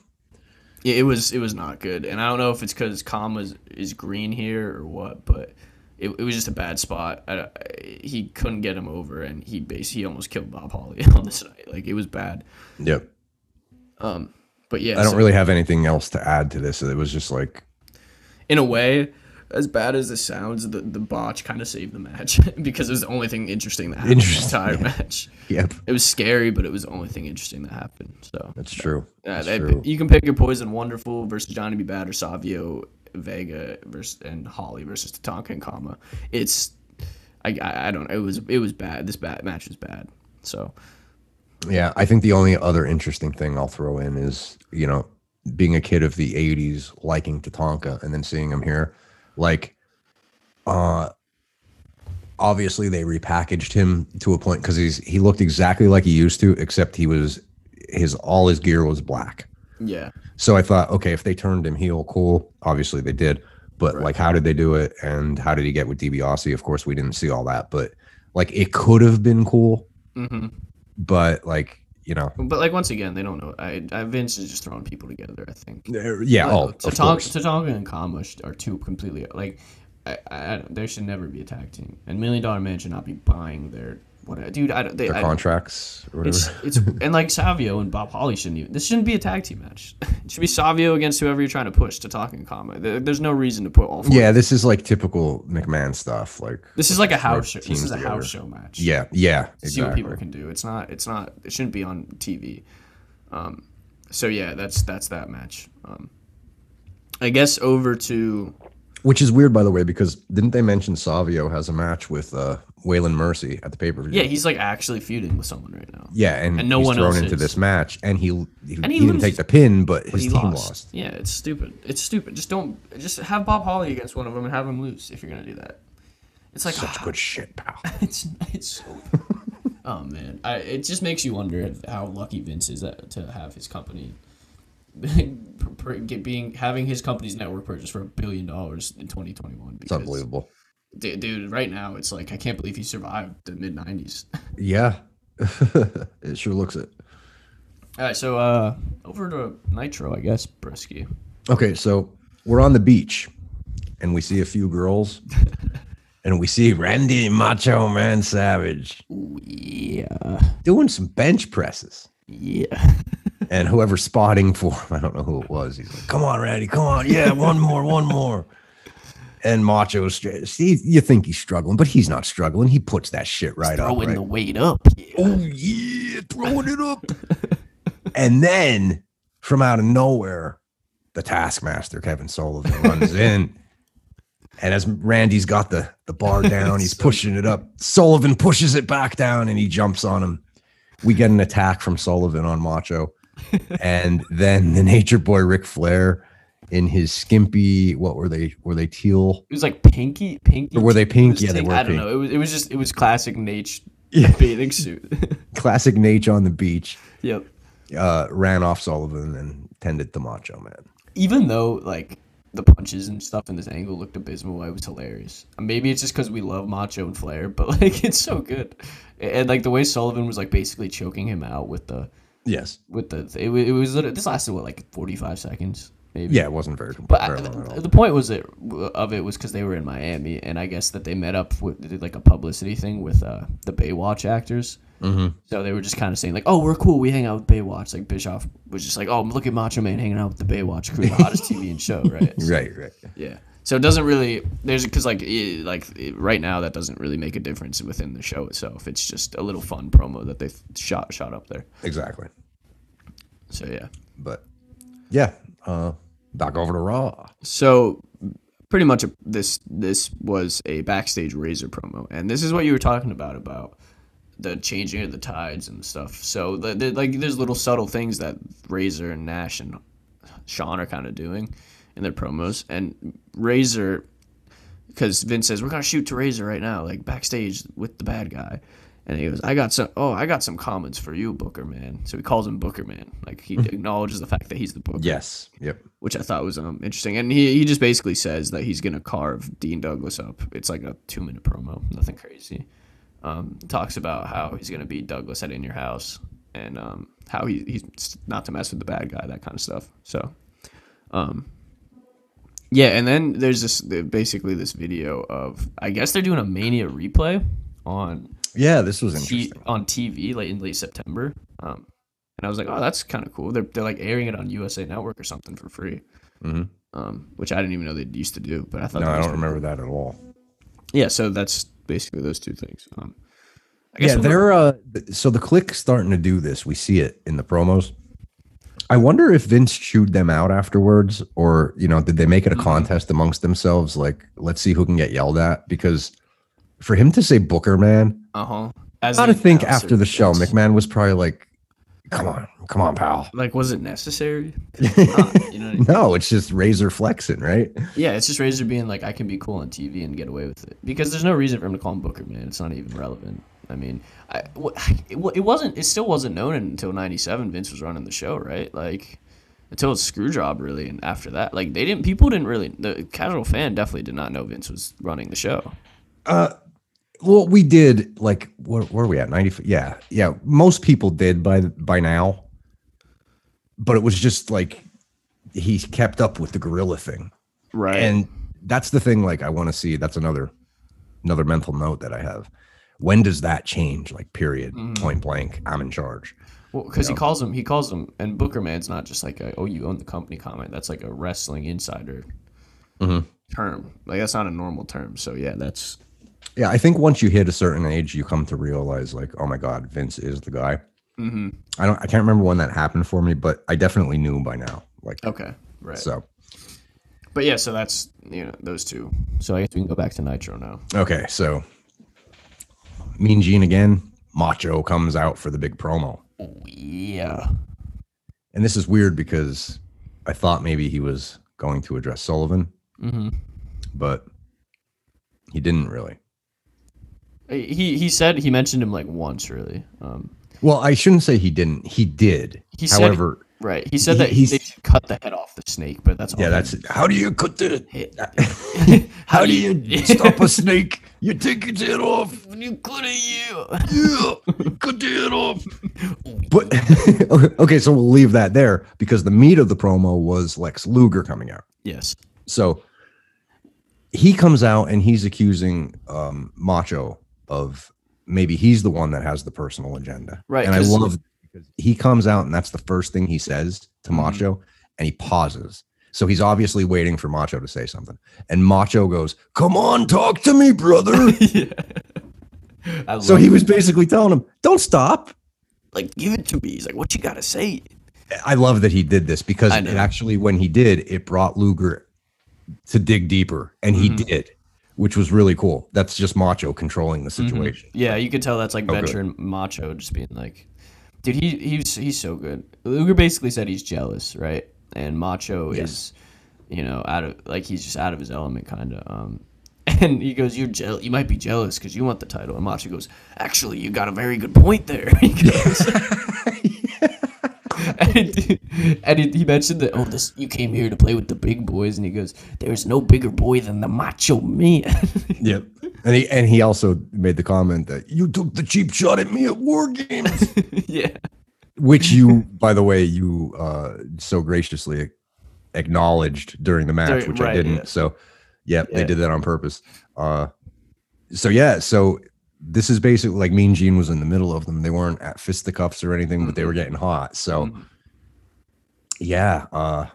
Yeah, it was it was not good. And I don't know if it's because Khan was, is green here or what, but it, it was just a bad spot. I, I, he couldn't get him over, and he basically he almost killed Bob Holly on this night. Like, it was bad. Yep. Um, but yeah, I don't so, really have anything else to add to this. It was just like, in a way, as bad as this sounds, the, the botch kind of saved the match because it was the only thing interesting that happened this entire yeah. match. Yep. It was scary, but it was the only thing interesting that happened. So That's true. Yeah, That's they, true. You can pick your poison. Wonderful versus Johnny B. Badd or Savio Vega versus and Holly versus Tatanka and Kama. It's I, I I don't it was it was bad. This bad match was bad. So yeah, I think the only other interesting thing I'll throw in is, you know, being a kid of the eighties, liking Tatanka and then seeing him here. Like, uh, obviously they repackaged him to a point because he's he looked exactly like he used to, except he was his all his gear was black. Yeah. So I thought, okay, if they turned him heel, cool. Obviously they did, but right. like, how did they do it? And how did he get with DiBiase? Of course, we didn't see all that, but like, it could have been cool. Mm-hmm. But like, you know, but like once again, they don't know. I, I Vince is just throwing people together, I think. Yeah, all Tatanka and Kama are two completely like. I, I there should never be a tag team, and Million Dollar Man should not be buying their what. Dude, I don't. They, their I, contracts. Or whatever. It's it's and like Savio and Bob Holly shouldn't even. This shouldn't be a tag team match. It should be Savio against whoever you're trying to push. Tatanka and Kama. There, there's no reason to put all. Four yeah, this is like typical McMahon stuff. Like this is like a house show. This is a house show match. Yeah, yeah. Exactly. See what people can do. It's not. It's not. It shouldn't be on T V. Um, so yeah, that's that's that match. Um, I guess over to. Which is weird, by the way, because didn't they mention Savio has a match with uh, Waylon Mercy at the pay-per-view? Yeah, he's like actually feuding with someone right now. Yeah, and, and no he's one thrown else into is. This match, and he he, and he, he didn't take the pin, but his team lost. lost. Yeah, it's stupid. It's stupid. Just don't just have Bob Holly against one of them and have him lose if you're gonna do that. It's like such ah, good shit, pal. It's it's so. Oh man, I, it just makes you wonder how lucky Vince is that, to have his company. being having his company's network purchase for a billion dollars in twenty twenty-one. It's unbelievable, d- dude. Right now, it's like I can't believe he survived the mid nineties. Yeah, it sure looks it. All right, so uh, over to Nitro, I guess, Brisky. Okay, so we're on the beach, and we see a few girls, and we see Randy Macho Man Savage. Yeah, doing some bench presses. Yeah. And whoever's spotting for him, I don't know who it was. He's like, come on, Randy, come on. Yeah, one more, one more. And Macho, see, you think he's struggling, but he's not struggling. He puts that shit right he's throwing up. Throwing right? the weight up. Yeah. Oh, yeah, throwing it up. And then, from out of nowhere, the Taskmaster, Kevin Sullivan, runs in. And as Randy's got the, the bar down, he's so pushing funny. it up. Sullivan pushes it back down, and he jumps on him. We get an attack from Sullivan on Macho. And then the Nature Boy Ric Flair in his skimpy, what were they? Were they teal? It was like pinky, pinky. Or were they pink? Yeah, they were. I don't pink. know. It was. It was just. It was classic Nate yeah. bathing suit. Classic Nate on the beach. Yep. Uh, ran off Sullivan and tended to Macho Man. Even though like the punches and stuff in this angle looked abysmal, it was hilarious. Maybe it's just because we love Macho and Flair, but like it's so good. And like the way Sullivan was like basically choking him out with the. Yes, with the it, it was it, this lasted what like forty-five seconds. maybe. Yeah, it wasn't very, but very long at all. The point was that of it was because they were in Miami, and I guess that they met up with they did like a publicity thing with uh, the Baywatch actors. Mm-hmm. So they were just kind of saying like, "Oh, we're cool. We hang out with Baywatch." Like Bischoff was just like, "Oh, look at Macho Man hanging out with the Baywatch crew, the hottest T V and show." Right. So, right. Right. Yeah. So it doesn't really there's because like it, like it, right now that doesn't really make a difference within the show itself. It's just a little fun promo that they shot shot up there. Exactly. So yeah. But yeah, uh, back over to Raw. So pretty much a, this this was a backstage Razor promo, and this is what you were talking about about the changing of the tides and stuff. So the, the, like, there's little subtle things that Razor and Nash and Sean are kind of doing in their promos, and Razor, because Vince says we're gonna shoot to Razor right now, like backstage with the bad guy. And he goes, I got some, oh, I got some comments for you, Booker Man. So he calls him Booker Man. Like, he acknowledges the fact that he's the Booker. Yes. Yep. Which I thought was um, interesting. And he, he just basically says that he's going to carve Dean Douglas up. It's like a two-minute promo. Nothing crazy. Um, talks about how he's going to beat Douglas at In Your House and um, how he, he's not to mess with the bad guy, that kind of stuff. So, um, yeah. And then there's this, basically this video of, I guess they're doing a Mania replay on... Yeah, this was interesting. On T V late in late September. Um, and I was like, oh, that's kind of cool. They're, they're like airing it on U S A Network or something for free, mm-hmm. um, which I didn't even know they used to do. But I thought no, I don't remember cool. that at all. Yeah, so that's basically those two things. Um, I guess yeah, they're uh, so the Click's starting to do this. We see it in the promos. I wonder if Vince chewed them out afterwards, or you know, did they make it a mm-hmm. contest amongst themselves? Like, let's see who can get yelled at, because for him to say Booker Man, uh-huh. As I gotta think after the show, McMahon was probably like, "Come on, come on, pal." Like, was it necessary? Not, you know what I mean? No, it's just Razor flexing, right? Yeah, it's just Razor being like, "I can be cool on T V and get away with it," because there's no reason for him to call him Booker Man. It's not even relevant. I mean, I, it wasn't. It still wasn't known until ninety-seven. Vince was running the show, right? Like, until it's Screwjob, really. And after that, like, they didn't. People didn't really. The casual fan definitely did not know Vince was running the show. Uh. Well, we did, like, what were we at? ninety-five? Yeah. Yeah. Most people did by by now. But it was just like he kept up with the gorilla thing. Right. And that's the thing, like, I want to see. That's another another mental note that I have. When does that change? Like, period, mm. point blank. I'm in charge. Well, because you know? he calls him, he calls him, and Booker Man's not just like, a, oh, you own the company comment. That's like a wrestling insider mm-hmm. term. Like, that's not a normal term. So, yeah, that's. Yeah, I think once you hit a certain age, you come to realize, like, oh my God, Vince is the guy. Mm-hmm. I don't, I can't remember when that happened for me, but I definitely knew by now. Like, okay, right. So, but yeah, so that's you know those two. So I guess we can go back to Nitro now. Okay, so Mean Gene again. Macho comes out for the big promo. Yeah, and this is weird because I thought maybe he was going to address Sullivan, mm-hmm. but he didn't really. He he said he mentioned him like once really. Um, well, I shouldn't say he didn't. He did. He said, however, right. He said he, that he they should cut the head off the snake, but that's all yeah. That's it. How do you cut the head? How do you stop a snake? You take its head off. You cut it. Yeah, yeah. Cut the head off. But okay, so we'll leave that there because the meat of the promo was Lex Luger coming out. Yes. So he comes out and he's accusing um, Macho of maybe he's the one that has the personal agenda. Right. And I love because he comes out and that's the first thing he says to mm-hmm. Macho, and he pauses. So he's obviously waiting for Macho to say something. And Macho goes, "Come on, talk to me, brother." Yeah. So he was basically telling him, "Don't stop. Like, give it to me." He's like, "What you got to say?" I love that he did this because it actually, when he did, it brought Luger to dig deeper, and he mm-hmm. did, which was really cool. That's just Macho controlling the situation. Mm-hmm. Yeah, you could tell that's like oh, veteran good. Macho just being like, dude, he he's he's so good. Luger basically said he's jealous, right? And Macho yes. is, you know, out of like he's just out of his element, kind of. Um, and he goes, "You're jealous. You might be jealous because you want the title." And Macho goes, "Actually, you got a very good point there." He goes, And, and he mentioned that, oh, this you came here to play with the big boys, and he goes, "There's no bigger boy than the Macho Man." Yep. And he and he also made the comment that you took the cheap shot at me at War Games. Yeah. Which you, by the way, you uh, so graciously acknowledged during the match, They're, which right, I didn't. Yeah. So yeah, yeah, they did that on purpose. Uh, so yeah, so this is basically like Mean Gene was in the middle of them. They weren't at fisticuffs or anything, mm-hmm. but they were getting hot. So mm-hmm. yeah. Uh,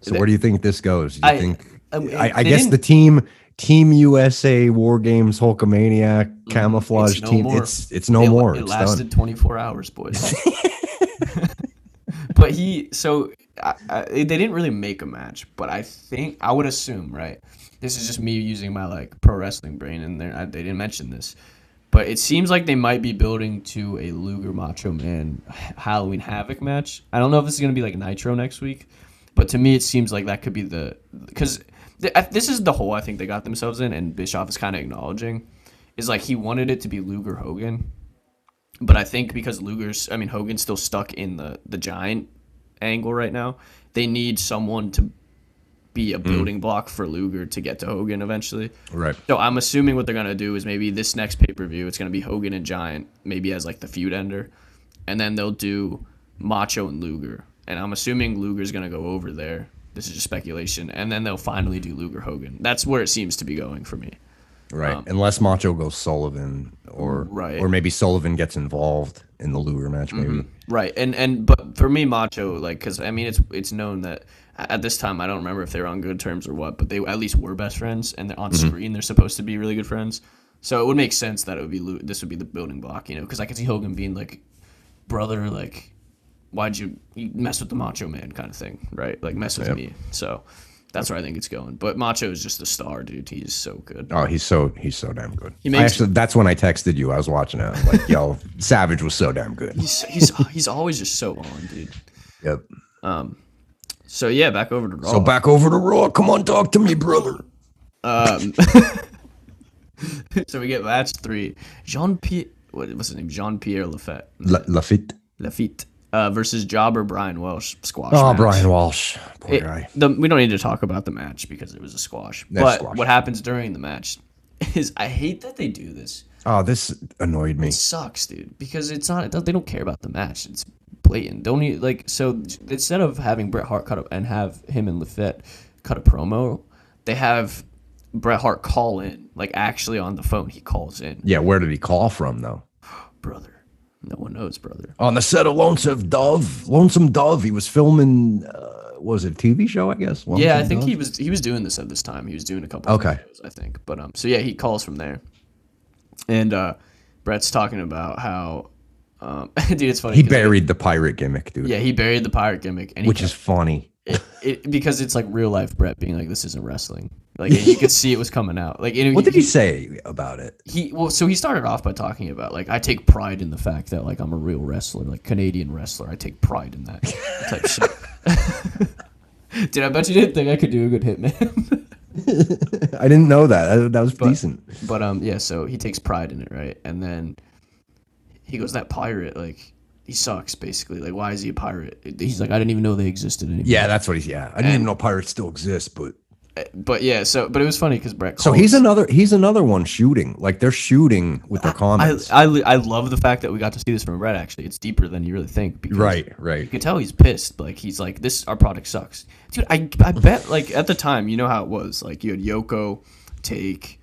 so they, where do you think this goes? Do you I, think I, I, I guess the team Team U S A War Games Hulkamaniac camouflage it's no team? More. It's it's no it, more. It it's lasted done. twenty-four hours, boys. But he, so I, I, they didn't really make a match, but I think, I would assume, right? This is just me using my like pro wrestling brain, and I, they didn't mention this, but it seems like they might be building to a Luger Macho Man Halloween Havoc match. I don't know if this is going to be like Nitro next week, but to me it seems like that could be the, because th- this is the hole I think they got themselves in, and Bischoff is kind of acknowledging, is like he wanted it to be Luger Hogan. But I think because Luger's, I mean, Hogan's still stuck in the, the giant angle right now, they need someone to be a building mm. block for Luger to get to Hogan eventually. Right. So I'm assuming what they're going to do is maybe this next pay-per-view, it's going to be Hogan and Giant, maybe as like the feud ender. And then they'll do Macho and Luger. And I'm assuming Luger's going to go over there. This is just speculation. And then they'll finally do Luger Hogan. That's where it seems to be going for me. Right, um, unless Macho goes Sullivan, or right. or maybe Sullivan gets involved in the Luger match, maybe. Mm-hmm. Right, and and but for me, Macho, like, because I mean, it's it's known that at this time, I don't remember if they were on good terms or what, but they at least were best friends, and they're on mm-hmm. screen, they're supposed to be really good friends. So it would make sense that it would be this would be the building block, you know, because I could see Hogan being like, brother, like, why'd you, you mess with the Macho Man kind of thing, right? Like, mess with yep. me, so. That's where I think it's going. But Macho is just a star, dude. He's so good. Oh, he's so he's so damn good. He makes, I actually, that's when I texted you. I was watching it. I was like, yo, Savage was so damn good. He's he's he's always just so on, dude. Yep. Um. So yeah, back over to Raw. So back over to Raw. Come on, talk to me, brother. Um. So we get match three. Jean Pierre. What was his name? Jean Pierre Lafitte. La- Lafitte. Lafitte. Uh, versus Jobber Brian Welsh squash. Oh, match. Brian Welsh. Poor it, guy. The, we don't need to talk about the match because it was a squash. That's but squash. What happens during the match is, I hate that they do this. Oh, this annoyed me. It sucks, dude, because it's not. They don't care about the match. It's blatant. Don't you like? So instead of having Bret Hart cut up and have him and Lafitte cut a promo, they have Bret Hart call in. Like actually on the phone, he calls in. Yeah, where did he call from though, brother? No one knows, brother. On the set of Lonesome Dove, Lonesome Dove, he was filming. Uh, was it a T V show? I guess. Lonesome yeah, I think Dove? he was. He was doing this at this time. He was doing a couple. Okay. Of shows, I think, but um. So yeah, he calls from there, and uh, Brett's talking about how, um, dude, it's funny. He buried like, the pirate gimmick, dude. Yeah, he buried the pirate gimmick, and he which kept, is funny. It, it, because it's like real life Brett being like, this isn't wrestling. Like you could see it was coming out. Like, and what did he, he say about it? He well, so he started off by talking about like, I take pride in the fact that like I'm a real wrestler, like Canadian wrestler. I take pride in that type shit. Dude, I bet you didn't think I could do a good hitman. I didn't know that. That was but, decent. But um, yeah. So he takes pride in it, right? And then he goes, that pirate, like. He sucks, basically. Like, why is he a pirate? He's like, I didn't even know they existed anymore. Yeah, that's what he's. Yeah, I didn't and, even know pirates still exist, but. But yeah, so but it was funny because Brett. So he's another. He's another one shooting. Like they're shooting with their comments. I, I I love the fact that we got to see this from Brett. Actually, it's deeper than you really think. Because right, right. You can tell he's pissed. Like he's like, this our product sucks, dude. I I bet like at the time, you know how it was. Like you had Yoko take.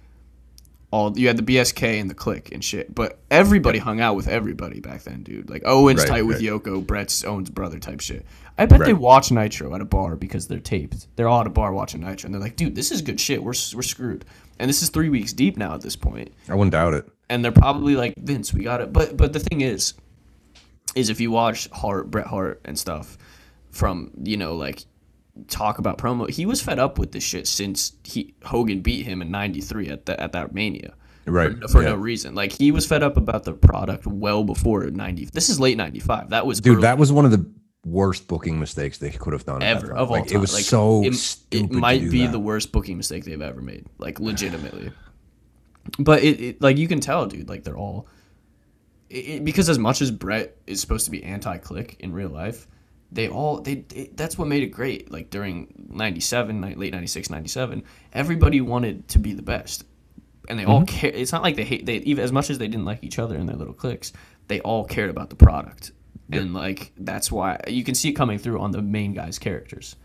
All, you had the B S K and the Click and shit, but everybody hung out with everybody back then, dude. Like Owen's right, tight right. with Yoko, Brett's Owen's brother type shit. I bet right. they watch Nitro at a bar because they're taped. They're all at a bar watching Nitro, and they're like, dude, this is good shit. We're we're screwed, and this is three weeks deep now at this point. I wouldn't doubt it. And they're probably like, Vince, we got it. But but the thing is, is if you watch Hart, Bret Hart and stuff from you know like. Talk about promo. He was fed up with this shit since he Hogan beat him in ninety-three at that at that Mania, right? For, for yeah. no reason. Like he was fed up about the product well before ninety. This is late ninety-five. That was dude. Early. That was one of the worst booking mistakes they could have done ever of all like, time. It was like, so it, stupid. It might to do be that. the worst booking mistake they've ever made. Like legitimately, but it, it like you can tell, dude. Like they're all it, it, because as much as Brett is supposed to be anti-Click in real life. They all they, they that's what made it great. Like during ninety-seven, late ninety-six, ninety-seven, everybody wanted to be the best, and they mm-hmm. all care. It's not like they hate they even as much as they didn't like each other in their little cliques. They all cared about the product, yep. and like that's why you can see it coming through on the main guys' characters.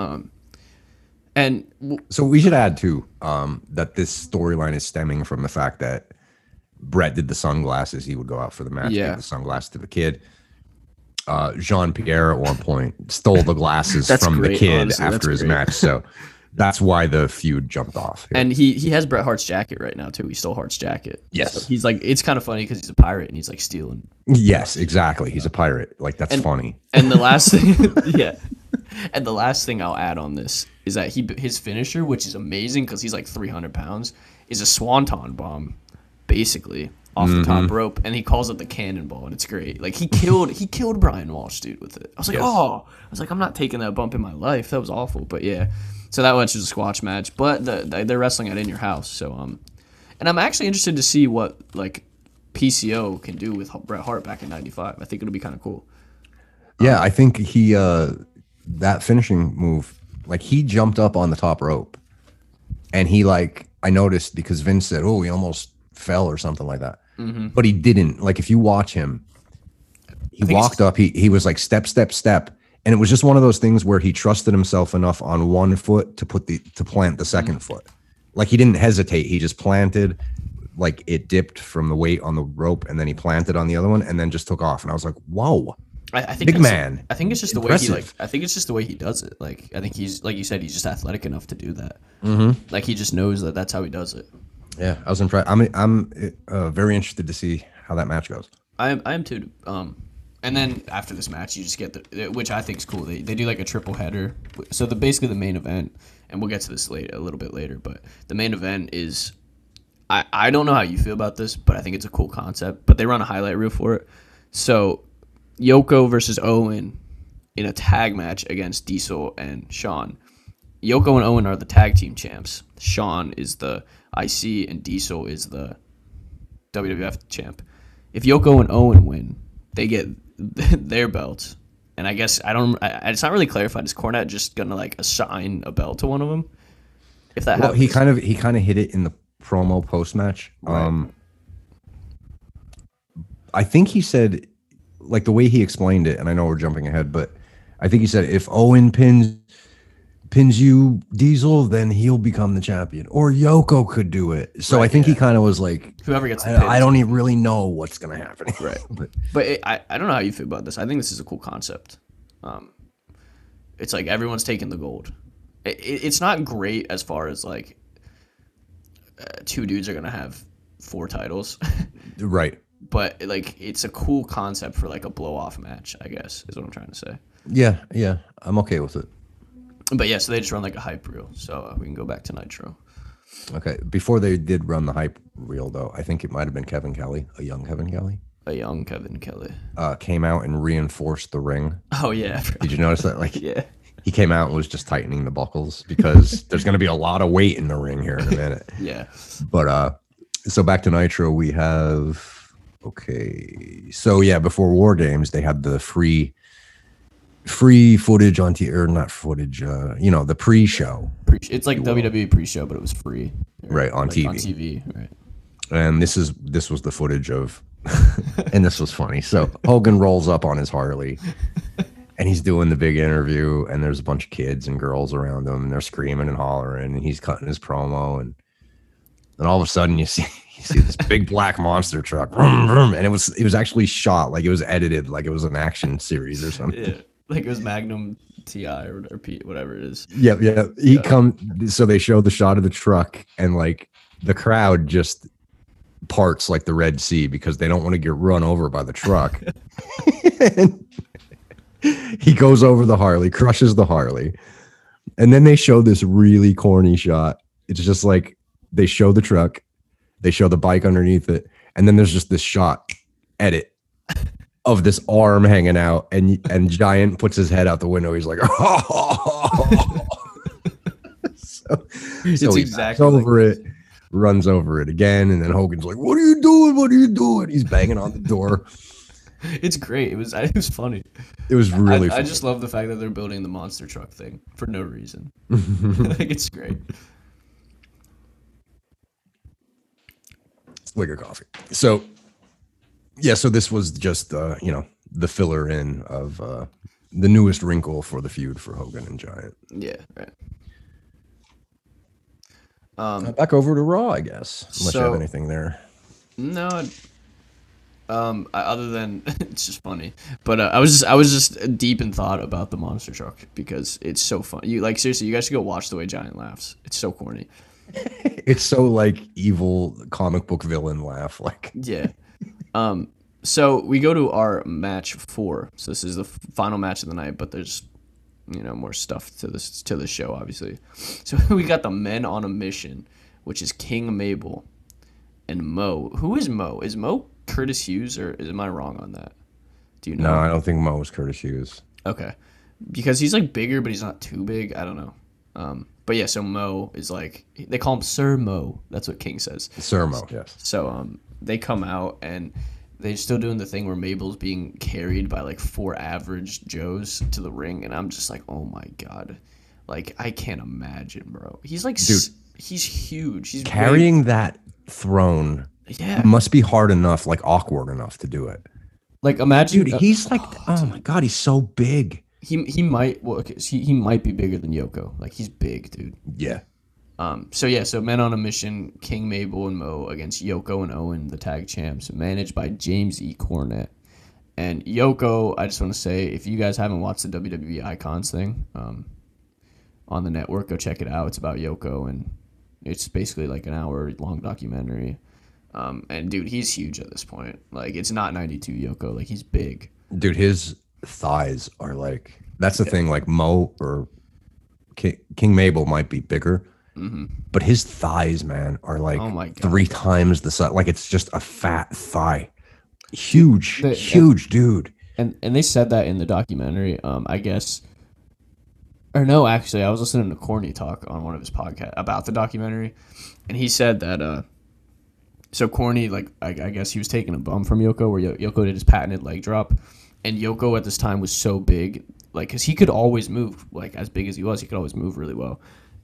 Um, and w- so we should add too um, that this storyline is stemming from the fact that Brett did the sunglasses. He would go out for the match, yeah. give the sunglasses to the kid. Uh, Jean-Pierre at one point stole the glasses from great, the kid honestly, after his great. match. So that's why the feud jumped off. Here. And he he has Bret Hart's jacket right now too. He stole Hart's jacket. Yes. So he's like, it's kind of funny because he's a pirate and he's like stealing. Yes, exactly. He's a pirate. Like that's and, funny. And the last thing, yeah. And the last thing I'll add on this is that he his finisher, which is amazing because he's like three hundred pounds, is a swanton bomb, basically. Off the top mm-hmm. rope, and he calls it the cannonball, and it's great. Like he killed, he killed Brian Walsh, dude, with it. I was like, yes. oh, I was like, I'm not taking that bump in my life. That was awful, but yeah. So that was just a squash match, but the, the, they're wrestling at In Your House. So um, and I'm actually interested to see what like P C O can do with Bret Hart back in ninety-five. I think it'll be kind of cool. Yeah, um, I think he uh that finishing move, like he jumped up on the top rope, and he like I noticed because Vince said, oh, he almost fell or something like that. Mm-hmm. But he didn't. Like, if you watch him, he walked up. He he was like, step, step, step. And it was just one of those things where he trusted himself enough on one foot to put the to plant the second mm-hmm. foot. Like, he didn't hesitate. He just planted. Like, it dipped from the weight on the rope, and then he planted on the other one, and then just took off. And I was like, whoa. I, I think big man. I think it's just impressive. the way he like. I think it's just the way he does it. Like, I think he's, like you said, he's just athletic enough to do that. Mm-hmm. Like, he just knows that that's how he does it. Yeah, I was impressed. I'm I'm uh, very interested to see how that match goes. I am I am too. Um, and then after this match, you just get the, which I think is cool. They they do like a triple header. So the basically the main event, and we'll get to this later, a little bit later. But the main event is, I I don't know how you feel about this, but I think it's a cool concept. But they run a highlight reel for it. So Yoko versus Owen in a tag match against Diesel and Sean. Yoko and Owen are the tag team champs. Sean is the I C and Diesel is the W W F champ. If Yoko and Owen win, they get their belts. And I guess I don't. I, it's not really clarified. Is Cornette just gonna like assign a belt to one of them? If that well, happens, he kind of he kind of hit it in the promo post match. Right. Um, I think he said, like the way he explained it, and I know we're jumping ahead, but I think he said if Owen pins. pins you Diesel, then he'll become the champion, or Yoko could do it. So right, I think yeah. he kind of was like, whoever gets the pins, I, I don't even really know what's gonna happen. Right. but but it, I, I don't know how you feel about this. I think this is a cool concept. Um, it's like everyone's taking the gold. It, it, it's not great as far as like uh, two dudes are gonna have four titles. right. But like it's a cool concept for like a blow off match, I guess, is what I'm trying to say. Yeah, yeah. I'm okay with it. But yeah, so they just run like a hype reel. So we can go back to Nitro. Okay. Before they did run the hype reel, though, I think it might have been Kevin Kelly, a young Kevin Kelly. A young Kevin Kelly. Uh, came out and reinforced the ring. Oh, yeah. Did you notice that? Like, yeah. He came out and was just tightening the buckles because there's going to be a lot of weight in the ring here in a minute. yeah. But uh, so back to Nitro, we have, okay. So yeah, before War Games, they had the free. Free footage on T or not footage, uh, you know, the pre-show. It's like W W E pre-show, but it was free, right? On like T V. On T V, right? And this is this was the footage of, and this was funny. So Hogan rolls up on his Harley, and he's doing the big interview, and there's a bunch of kids and girls around him, and they're screaming and hollering, and he's cutting his promo, and then all of a sudden you see you see this big black monster truck, vroom, vroom, and it was it was actually shot like it was edited like it was an action series or something. Yeah. Like it was Magnum T I or, or P, whatever it is. Yeah, yeah. He so. come so they show the shot of the truck and like the crowd just parts like the Red Sea because they don't want to get run over by the truck. He goes over the Harley, crushes the Harley, and then they show this really corny shot. It's just like they show the truck, they show the bike underneath it, and then there's just this shot edit. Of this arm hanging out, and and Giant puts his head out the window. He's like, oh. so, it's so he exactly over like it, runs over it again, and then Hogan's like, "What are you doing? What are you doing?" He's banging on the door. It's great. It was it was funny. It was really. I, funny. I just love the fact that they're building the monster truck thing for no reason. Like it's great. Liquor coffee. So. Yeah, so this was just, uh, you know, the filler in of uh, the newest wrinkle for the feud for Hogan and Giant. Yeah, right. Um, Back over to Raw, I guess. Unless so, you have anything there. No. Um, other than it's just funny, but uh, I was just I was just deep in thought about the monster truck because it's so fun. You like seriously, you guys should go watch the way Giant laughs. It's so corny. It's so like evil comic book villain laugh. Like yeah. Um. So we go to our match four. So this is the final match of the night, but there's you know more stuff to this to the show, obviously. So we got the Men on a Mission, which is King Mabel and Mo. Who is Mo? Is Mo Curtis Hughes, or is, am I wrong on that? Do you know? No, I don't think Mo was Curtis Hughes. Okay, because he's like bigger, but he's not too big. I don't know. Um, but yeah, so Mo is like they call him Sir Mo. That's what King says. Sir Mo. Yes. So um, they come out and they're still doing the thing where Mabel's being carried by like four average Joes to the ring, and I'm just like, oh my god, like I can't imagine, bro. He's like, dude, s- he's huge. He's carrying big. That throne. Yeah, it must be hard enough, like awkward enough to do it. Like imagine, dude, he's uh, like, oh my god, he's so big. He he might, well, okay, so he he might be bigger than Yoko. Like he's big, dude. Yeah. Um. So yeah. So Men on a Mission, King Mabel and Mo against Yoko and Owen, the tag champs, managed by James E. Cornette. And Yoko, I just want to say, if you guys haven't watched the W W E Icons thing, um, on the network, go check it out. It's about Yoko, and it's basically like an hour long documentary. Um, and dude, he's huge at this point. Like it's not ninety-two Yoko. Like he's big. Dude, his thighs are like, that's the yeah. thing. Like Mo or King, King Mabel might be bigger, mm-hmm. but his thighs, man, are like oh my God. three times the size. Like it's just a fat thigh. Huge, the, huge and, dude. And and they said that in the documentary. Um, I guess, or no, actually, I was listening to Corny talk on one of his podcasts about the documentary, and he said that. Uh, So Corny, like I, I guess he was taking a bum from Yoko, where Yoko did his patented leg drop, and Yoko at this time was so big, like because he could always move, like as big as he was, he could always move really well,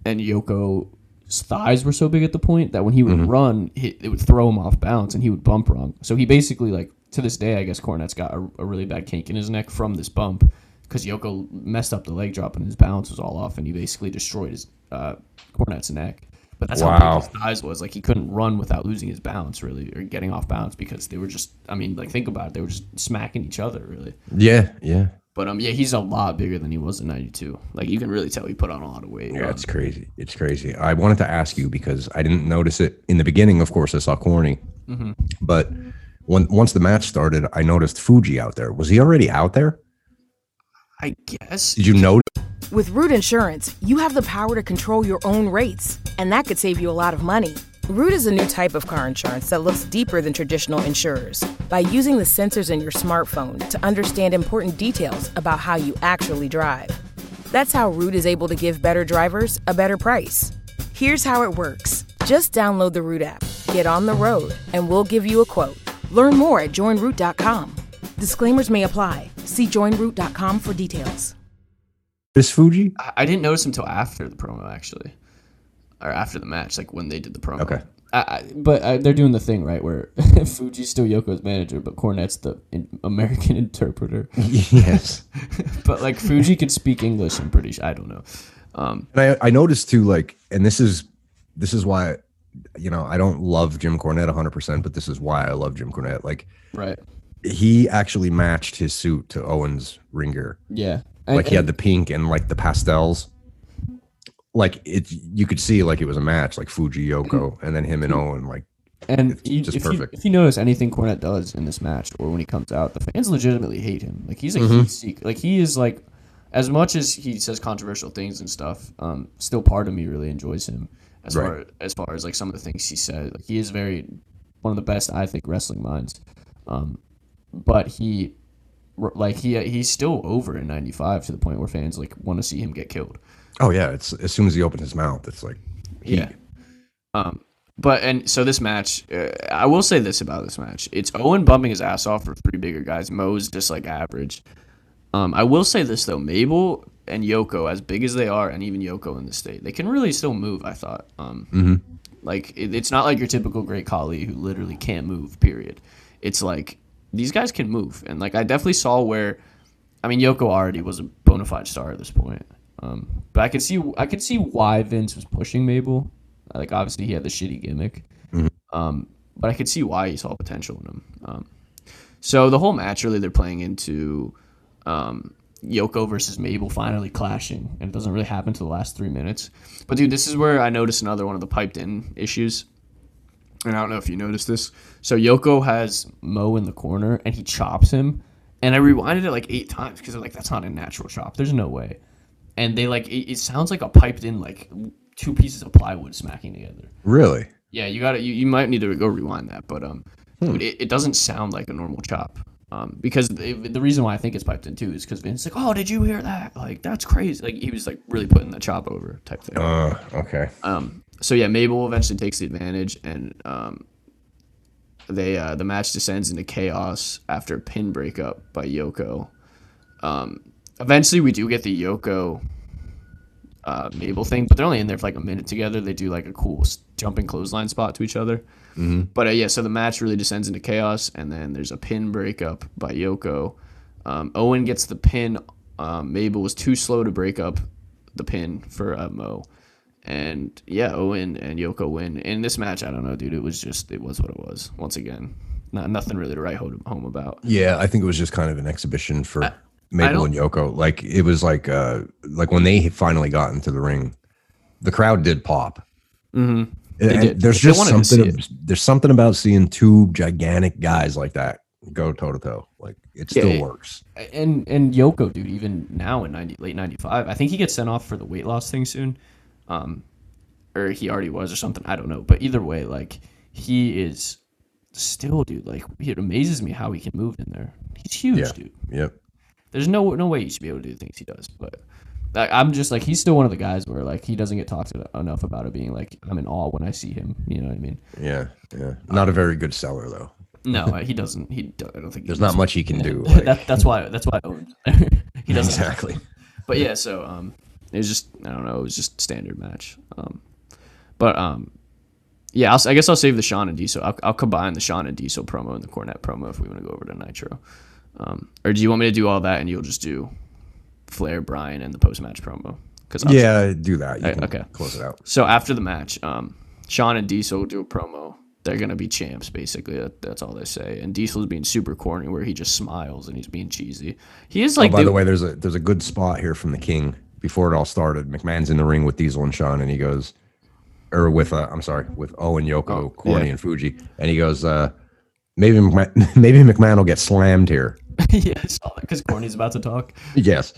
and Yoko's thighs were so big at the point that when he would mm-hmm. run, it, it would throw him off balance, and he would bump wrong. So he basically, like to this day, I guess Cornette's got a, a really bad kink in his neck from this bump because Yoko messed up the leg drop and his balance was all off, and he basically destroyed his uh, Cornette's neck. But that's wow. how big his thighs was. Like, he couldn't run without losing his balance, really, or getting off balance because they were just, I mean, like, think about it. They were just smacking each other, really. Yeah, yeah. But, um, yeah, he's a lot bigger than he was in ninety-two. Like, you can really tell he put on a lot of weight. Yeah, um, it's crazy. It's crazy. I wanted to ask you because I didn't notice it in the beginning, of course. I saw Corny. Mm-hmm. But when, once the match started, I noticed Fuji out there. Was he already out there? I guess. Did you notice? With Root Insurance, you have the power to control your own rates, and that could save you a lot of money. Root is a new type of car insurance that looks deeper than traditional insurers by using the sensors in your smartphone to understand important details about how you actually drive. That's how Root is able to give better drivers a better price. Here's how it works. Just download the Root app, get on the road, and we'll give you a quote. Learn more at join root dot com. Disclaimers may apply. See join root dot com for details. This Fuji? I didn't notice him until after the promo, actually. Or after the match, like when they did the promo. Okay. I, I, but I, they're doing the thing, right, where Fuji's still Yoko's manager, but Cornette's the in, American interpreter. Yes. But, like, Fuji could speak English, I'm pretty sure. I don't know. Um, and I, I noticed, too, like, and this is this is why, you know, I don't love Jim Cornette one hundred percent, but this is why I love Jim Cornette. Like, right. He actually matched his suit to Owen's ring gear. Yeah. Like, I, he had the pink and, like, the pastels. Like, it, you could see, like, it was a match, like, Fuji, Yoko, and then him and Owen, like, and it's you, just if perfect. You, if you notice anything Cornette does in this match or when he comes out, the fans legitimately hate him. Like, he's a mm-hmm. heat seeker. Like, he is, like, as much as he says controversial things and stuff, um, still part of me really enjoys him as, right. far, as far as, like, some of the things he said. Like, he is very one of the best, I think, wrestling minds. Um, but he... Like he he's still over in ninety-five to the point where fans like want to see him get killed. Oh yeah, it's as soon as he opens his mouth, it's like he... yeah. Um, but and so this match, uh, I will say this about this match: it's Owen bumping his ass off for three bigger guys. Mo's just like average. Um, I will say this though: Mabel and Yoko, as big as they are, and even Yoko in the state, they can really still move. I thought, um, mm-hmm. like it, it's not like your typical great collie who literally can't move. Period. It's like. These guys can move, and like I definitely saw where I mean, Yoko already was a bona fide star at this point. Um, but I could see I could see why Vince was pushing Mabel. Like, obviously, he had the shitty gimmick. Mm-hmm. Um, but I could see why he saw potential in him. Um, so the whole match, really, they're playing into um, Yoko versus Mabel finally clashing. And it doesn't really happen until the last three minutes. But, dude, this is where I noticed another one of the piped-in issues. And I don't know if you noticed this. So Yoko has Mo in the corner, and he chops him. And I rewinded it like eight times because I'm like, that's not a natural chop. There's no way. And they like it, it sounds like a piped in like two pieces of plywood smacking together. Really? Yeah, you gotta you, you might need to go rewind that, but um, hmm. dude, it, it doesn't sound like a normal chop. Um, because it, the reason why I think it's piped in too is because Vince's like, oh, did you hear that? Like, that's crazy. Like, he was like really putting the chop over type thing. Uh, okay. Um, so yeah, Mabel eventually takes the advantage, and um, they uh, the match descends into chaos after a pin breakup by Yoko. Um. Eventually, we do get the Yoko uh, Mabel thing, but they're only in there for like a minute together. They do like a cool jumping clothesline spot to each other. Mm-hmm. But uh, yeah, so the match really descends into chaos, and then there's a pin breakup by Yoko. Um, Owen gets the pin. Um, Mabel was too slow to break up the pin for uh, Mo. And yeah, Owen and Yoko win. In this match, I don't know, dude. It was just, it was what it was. Once again, not nothing really to write home about. Yeah, I think it was just kind of an exhibition for... I- Mabel and Yoko, like it was like uh like when they finally got into the ring, the crowd did pop. Mm-hmm. They did. There's they just something. There's something about seeing two gigantic guys like that go toe to toe. Like it yeah, still it, works. And and Yoko, dude, even now in ninety late ninety-five, I think he gets sent off for the weight loss thing soon, um, or he already was or something. I don't know, but either way, like he is still, dude. Like it amazes me how he can move in there. He's huge, yeah. dude. Yep. There's no no way you should be able to do the things he does, but like, I'm just like he's still one of the guys where like he doesn't get talked enough about it being like I'm in awe when I see him. You know what I mean? Yeah, yeah. Not um, a very good seller though. No, he doesn't. He I don't think there's not much he can do. Like... that, that's why that's why Owen's there. He doesn't exactly. Have but yeah, so um, it was just I don't know. It was just standard match. Um, but um, yeah. I'll, I guess I'll save the Sean and Diesel. I'll, I'll combine the Sean and Diesel promo and the Cornette promo if we want to go over to Nitro. Um, or do you want me to do all that and you'll just do Flair, Brian, and the post-match promo? Cause yeah, do that. You I, can okay. Close it out. So after the match, um, Sean and Diesel do a promo. They're going to be champs, basically. That, that's all they say. And Diesel's being super corny where he just smiles and he's being cheesy. He is like... Oh, by dude, the way, there's a there's a good spot here from the King. Before it all started, McMahon's in the ring with Diesel and Sean and he goes... Or with, uh, I'm sorry, with Owen, Yoko, oh, Corny, yeah. and Fuji. And he goes, uh, maybe, McMahon, maybe McMahon will get slammed here. Yeah, I saw that because Corny's about to talk. Yes.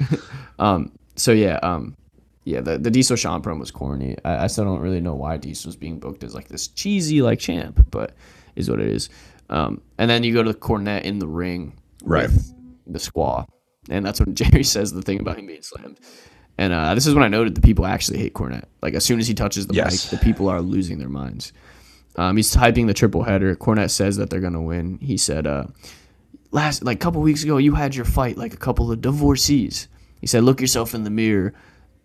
um. So yeah. Um. Yeah. The the Diesel Sean promo was corny. I, I still don't really know why Diesel's being booked as like this cheesy like champ, but is what it is. Um. And then you go to Cornette in the ring, right? With the squaw, and that's when Jerry says the thing about him being slammed. And uh, this is when I noted the people actually hate Cornette. Like as soon as he touches the yes. mic, the people are losing their minds. Um. He's hyping the triple header. Cornette says that they're gonna win. He said, uh. Last like a couple weeks ago, you had your fight like a couple of divorcees. He said, "Look yourself in the mirror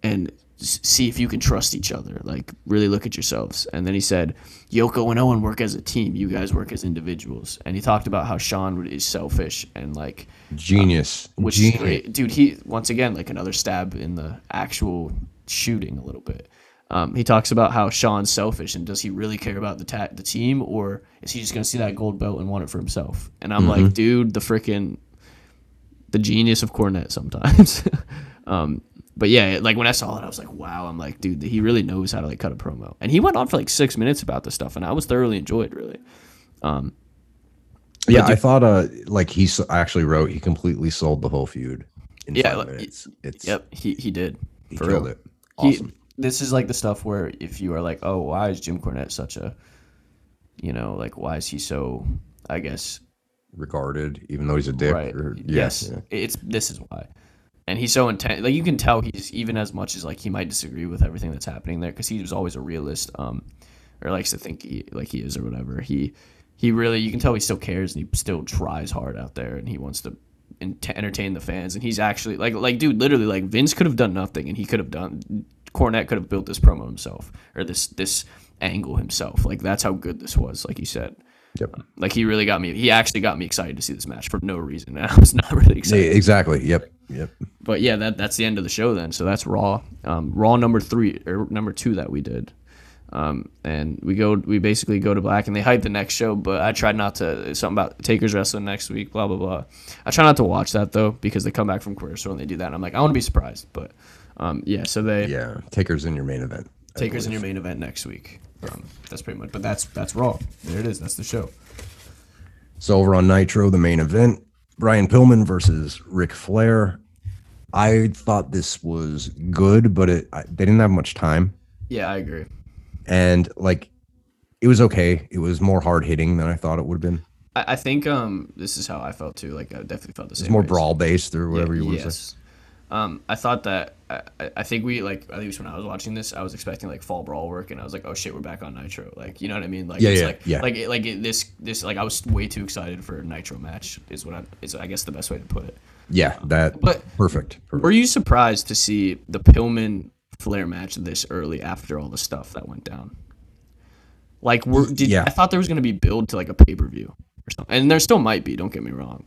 and s- see if you can trust each other. Like really look at yourselves." And then he said, "Yoko and Owen work as a team. You guys work as individuals." And he talked about how Sean is selfish and like genius, um, which genius. Is great, dude. He once again like another stab in the actual shooting a little bit. Um, he talks about how Sean's selfish and does he really care about the ta- the team or is he just going to see that gold belt and want it for himself? And I'm mm-hmm. like, dude, the freaking the genius of Cornette sometimes. um, but yeah, like when I saw it, I was like, wow. I'm like, dude, he really knows how to like cut a promo. And he went on for like six minutes about this stuff, and I was thoroughly enjoyed, really. Um, yeah, dude, I thought uh, like he so- I actually wrote he completely sold the whole feud. In yeah, like, it's, it's yep, he he did. He for killed real. It. Awesome. He, This is like the stuff where if you are like, oh, why is Jim Cornette such a, you know, like, why is he so, I guess. Regarded, even though he's a dick. Right. Or, yes. yes. Yeah. It's, this is why. And he's so intense. Like, you can tell he's even as much as, like, he might disagree with everything that's happening there because he was always a realist um, or likes to think he, like he is or whatever. He, he really, you can tell he still cares and he still tries hard out there and he wants to. And to entertain the fans, and he's actually like, like, dude, literally, like, Vince could have done nothing, and he could have done. Cornette could have built this promo himself, or this this angle himself. Like, that's how good this was, like you said. Yep. Like he really got me. He actually got me excited to see this match for no reason. I was not really excited. Yeah, exactly. Yep. Yep. But yeah, that that's the end of the show then. So that's Raw. Um, Raw number three or number two that we did. Um, and we go, we basically go to black and they hype the next show, but I tried not to, something about Taker's wrestling next week, blah, blah, blah. I try not to watch that though, because they come back from Career Store and they do that. And I'm like, I want to be surprised, but, um, yeah, so they, yeah, Taker's in your main event, I Taker's believe. in your main event next week. Um, that's pretty much, but that's, that's Raw. There it is. That's the show. So over on Nitro, the main event, Brian Pillman versus Ric Flair. I thought this was good, but it, I, they didn't have much time. Yeah, I agree. And like, it was okay. It was more hard hitting than I thought it would have been. I, I think um, this is how I felt too. Like I definitely felt the same. It's more ways. brawl based or whatever yeah, you want yes. to say. Um, I thought that I, I think we like at least when I was watching this, I was expecting like Fall Brawl work, and I was like, oh shit, we're back on Nitro. Like you know what I mean? Like yeah, it's yeah, like, yeah. Like it, like it, this this like I was way too excited for a Nitro match. Is what I is I guess the best way to put it. Yeah, that. Um, but perfect, perfect. Were you surprised to see the Pillman Flair match this early after all the stuff that went down? Like, we're, did, yeah. I thought there was going to be build to like a pay-per-view or something. And there still might be, don't get me wrong.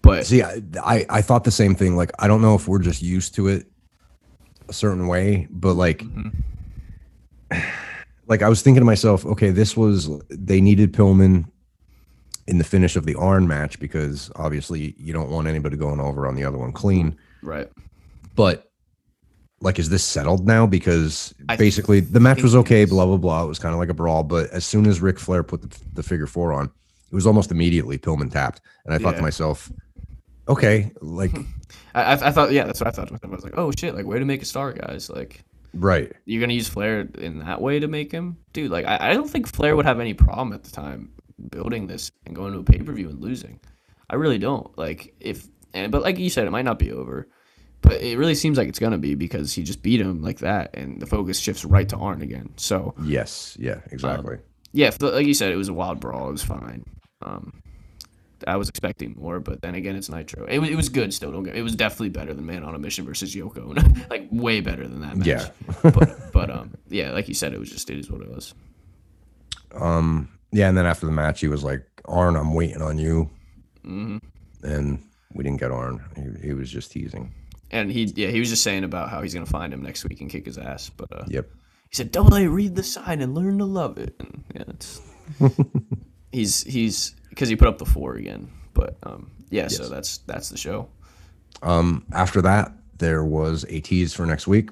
But see, I, I, I thought the same thing. Like, I don't know if we're just used to it a certain way, but like, mm-hmm. like I was thinking to myself, okay, this was, they needed Pillman in the finish of the Arn match because obviously you don't want anybody going over on the other one clean. Right. But like, is this settled now? Because I basically the match was okay, blah, blah, blah. It was kind of like a brawl. But as soon as Ric Flair put the, the figure four on, it was almost immediately Pillman tapped. And I yeah. thought to myself, okay, like. I, I thought, yeah, that's what I thought. I was like, oh, shit, like, way to make a star, guys. Like, right. You're going to use Flair in that way to make him? Dude, like, I, I don't think Flair would have any problem at the time building this and going to a pay-per-view and losing. I really don't. Like, if, and, but like you said, it might not be over. But it really seems like it's going to be because he just beat him like that, and the focus shifts right to Arn again. So yes, yeah, exactly. Um, yeah, like you said, it was a wild brawl. It was fine. Um, I was expecting more, but then again, it's Nitro. It, it was good still. Don't get, it was definitely better than Man on a Mission versus Yoko, and like way better than that match. Yeah. but but um, yeah, like you said, it was just it is what it was. Um. Yeah, and then after the match, he was like, "Arn, I'm waiting on you," mm-hmm. and we didn't get Arn. He, he was just teasing. And he, yeah, he was just saying about how he's gonna find him next week and kick his ass. But uh, yep, he said, "Double A, read the sign and learn to love it." And yeah, it's, he's he's because he put up the four again. But um, yeah, yes. so that's that's the show. Um, after that, there was a tease for next week,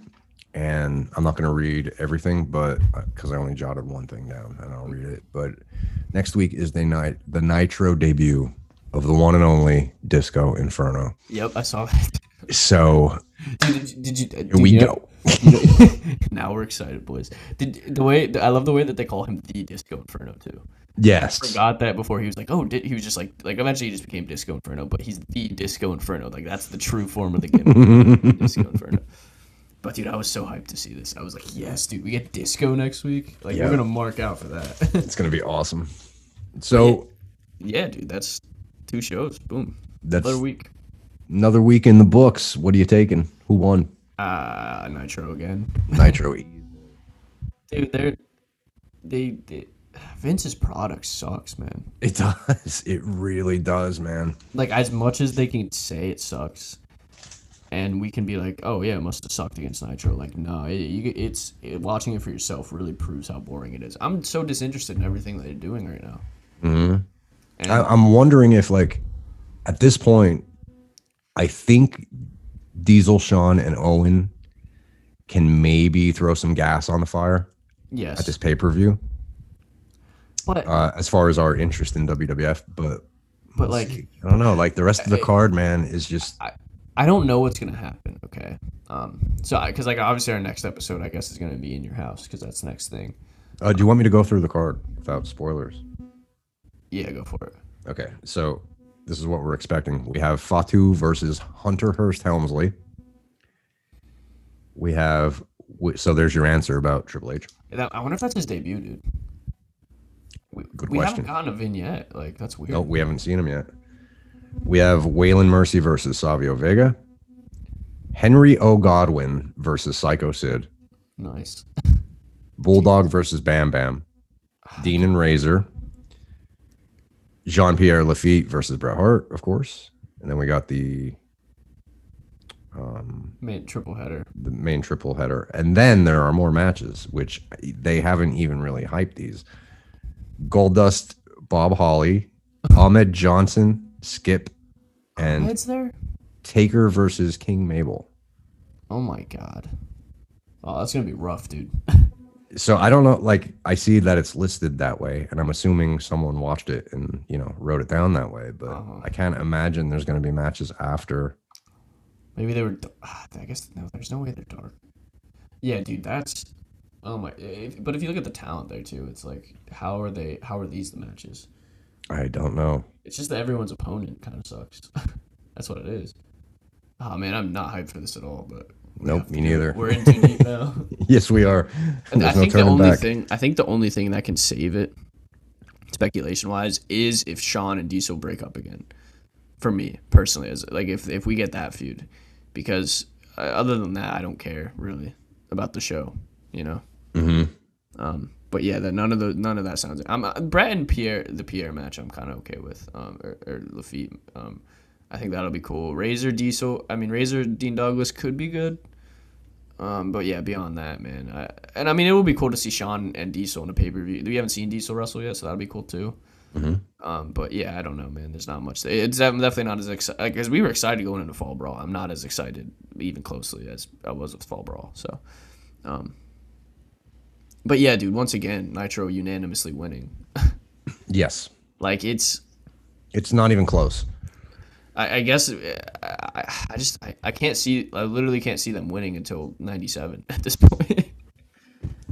and I'm not gonna read everything, but because I only jotted one thing down, and I'll read it. But next week is the night the Nitro debut of the one and only Disco Inferno. Yep, I saw that. So did you, did you, did we you know, go. Now we're excited, boys. Did the way I love the way that they call him the Disco Inferno too. Yes, I forgot that before he was like, oh, did, he was just like, like eventually he just became Disco Inferno, but he's the Disco Inferno. Like that's the true form of the gimmick, Disco Inferno. But dude, I was so hyped to see this. I was like, yes, dude, we get Disco next week. Like yep. we're gonna mark out for that. It's gonna be awesome. So yeah, yeah, dude, that's two shows. Boom. That's another week. Another week in the books. What are you taking? Who won? Uh, Nitro again. Nitro. Dude, they're, they, they, Vince's product sucks, man. It does. It really does, man. Like, as much as they can say it sucks, and we can be like, oh, yeah, it must have sucked against Nitro. Like, no, it, you, it's, it, watching it for yourself really proves how boring it is. I'm so disinterested in everything that they're doing right now. Mm-hmm. I, I'm wondering if, like, at this point, I think Diesel, Sean, and Owen can maybe throw some gas on the fire. Yes. At this pay-per-view. But uh, as far as our interest in W W F, but but like see. I don't know, like the rest of the card, man, is just I, I don't know what's gonna happen. Okay. Um. So because like obviously our next episode, I guess, is gonna be In Your House because that's the next thing. Uh, do you want me to go through the card without spoilers? Yeah, go for it. Okay, so. This is what we're expecting. We have Fatu versus Hunter Hearst Helmsley. We have... So there's your answer about Triple H. I wonder if that's his debut, dude. We, Good we question. We haven't gotten a vignette. Like, that's weird. No, we haven't seen him yet. We have Waylon Mercy versus Savio Vega. Henry O. Godwin versus Psycho Sid. Nice. Bulldog versus Bam Bam. Dean and Razor. Jean-Pierre Lafitte versus Bret Hart, of course. And then we got the um, main triple header. The main triple header. And then there are more matches, which they haven't even really hyped these. Goldust, Bob Holly, Ahmed Johnson, Skip, and Ahmed's there? Taker versus King Mabel. Oh, my God. Oh, that's going to be rough, dude. So I don't know, like, I see that it's listed that way, and I'm assuming someone watched it and, you know, wrote it down that way, but uh-huh. I can't imagine there's going to be matches after. Maybe they were, I guess, no, there's no way they're dark. Yeah, dude, that's, oh my, if, but if you look at the talent there, too, it's like, how are they, how are these the matches? I don't know. It's just that everyone's opponent kind of sucks. That's what it is. Oh, man, I'm not hyped for this at all, but. Nope, me neither. We're in too deep now. Yes, we are. And I think no the only back. thing I think the only thing that can save it, speculation wise, is if Sean and Diesel break up again. For me personally, as like if if we get that feud, because uh, other than that, I don't care really about the show, you know. Mm-hmm. Um, but yeah, that none of the none of that sounds. I'm uh, Brett and Pierre the Pierre match. I'm kind of okay with um or, or Lafitte um. I think that'll be cool. Razor Diesel, I mean Razor Dean Douglas could be good, um, but yeah, beyond that, man. I, and I mean it will be cool to see Sean and Diesel in a pay per view. We haven't seen Diesel wrestle yet, so that'll be cool too. Mm-hmm. Um, but yeah, I don't know, man. There's not much. It's definitely not as exciting like, because we were excited going into Fall Brawl. I'm not as excited even closely as I was with Fall Brawl. So, um, but yeah, dude. Once again, Nitro unanimously winning. Yes. Like it's. It's not even close. I, I guess I, I just I, I can't see I literally can't see them winning until ninety-seven at this point.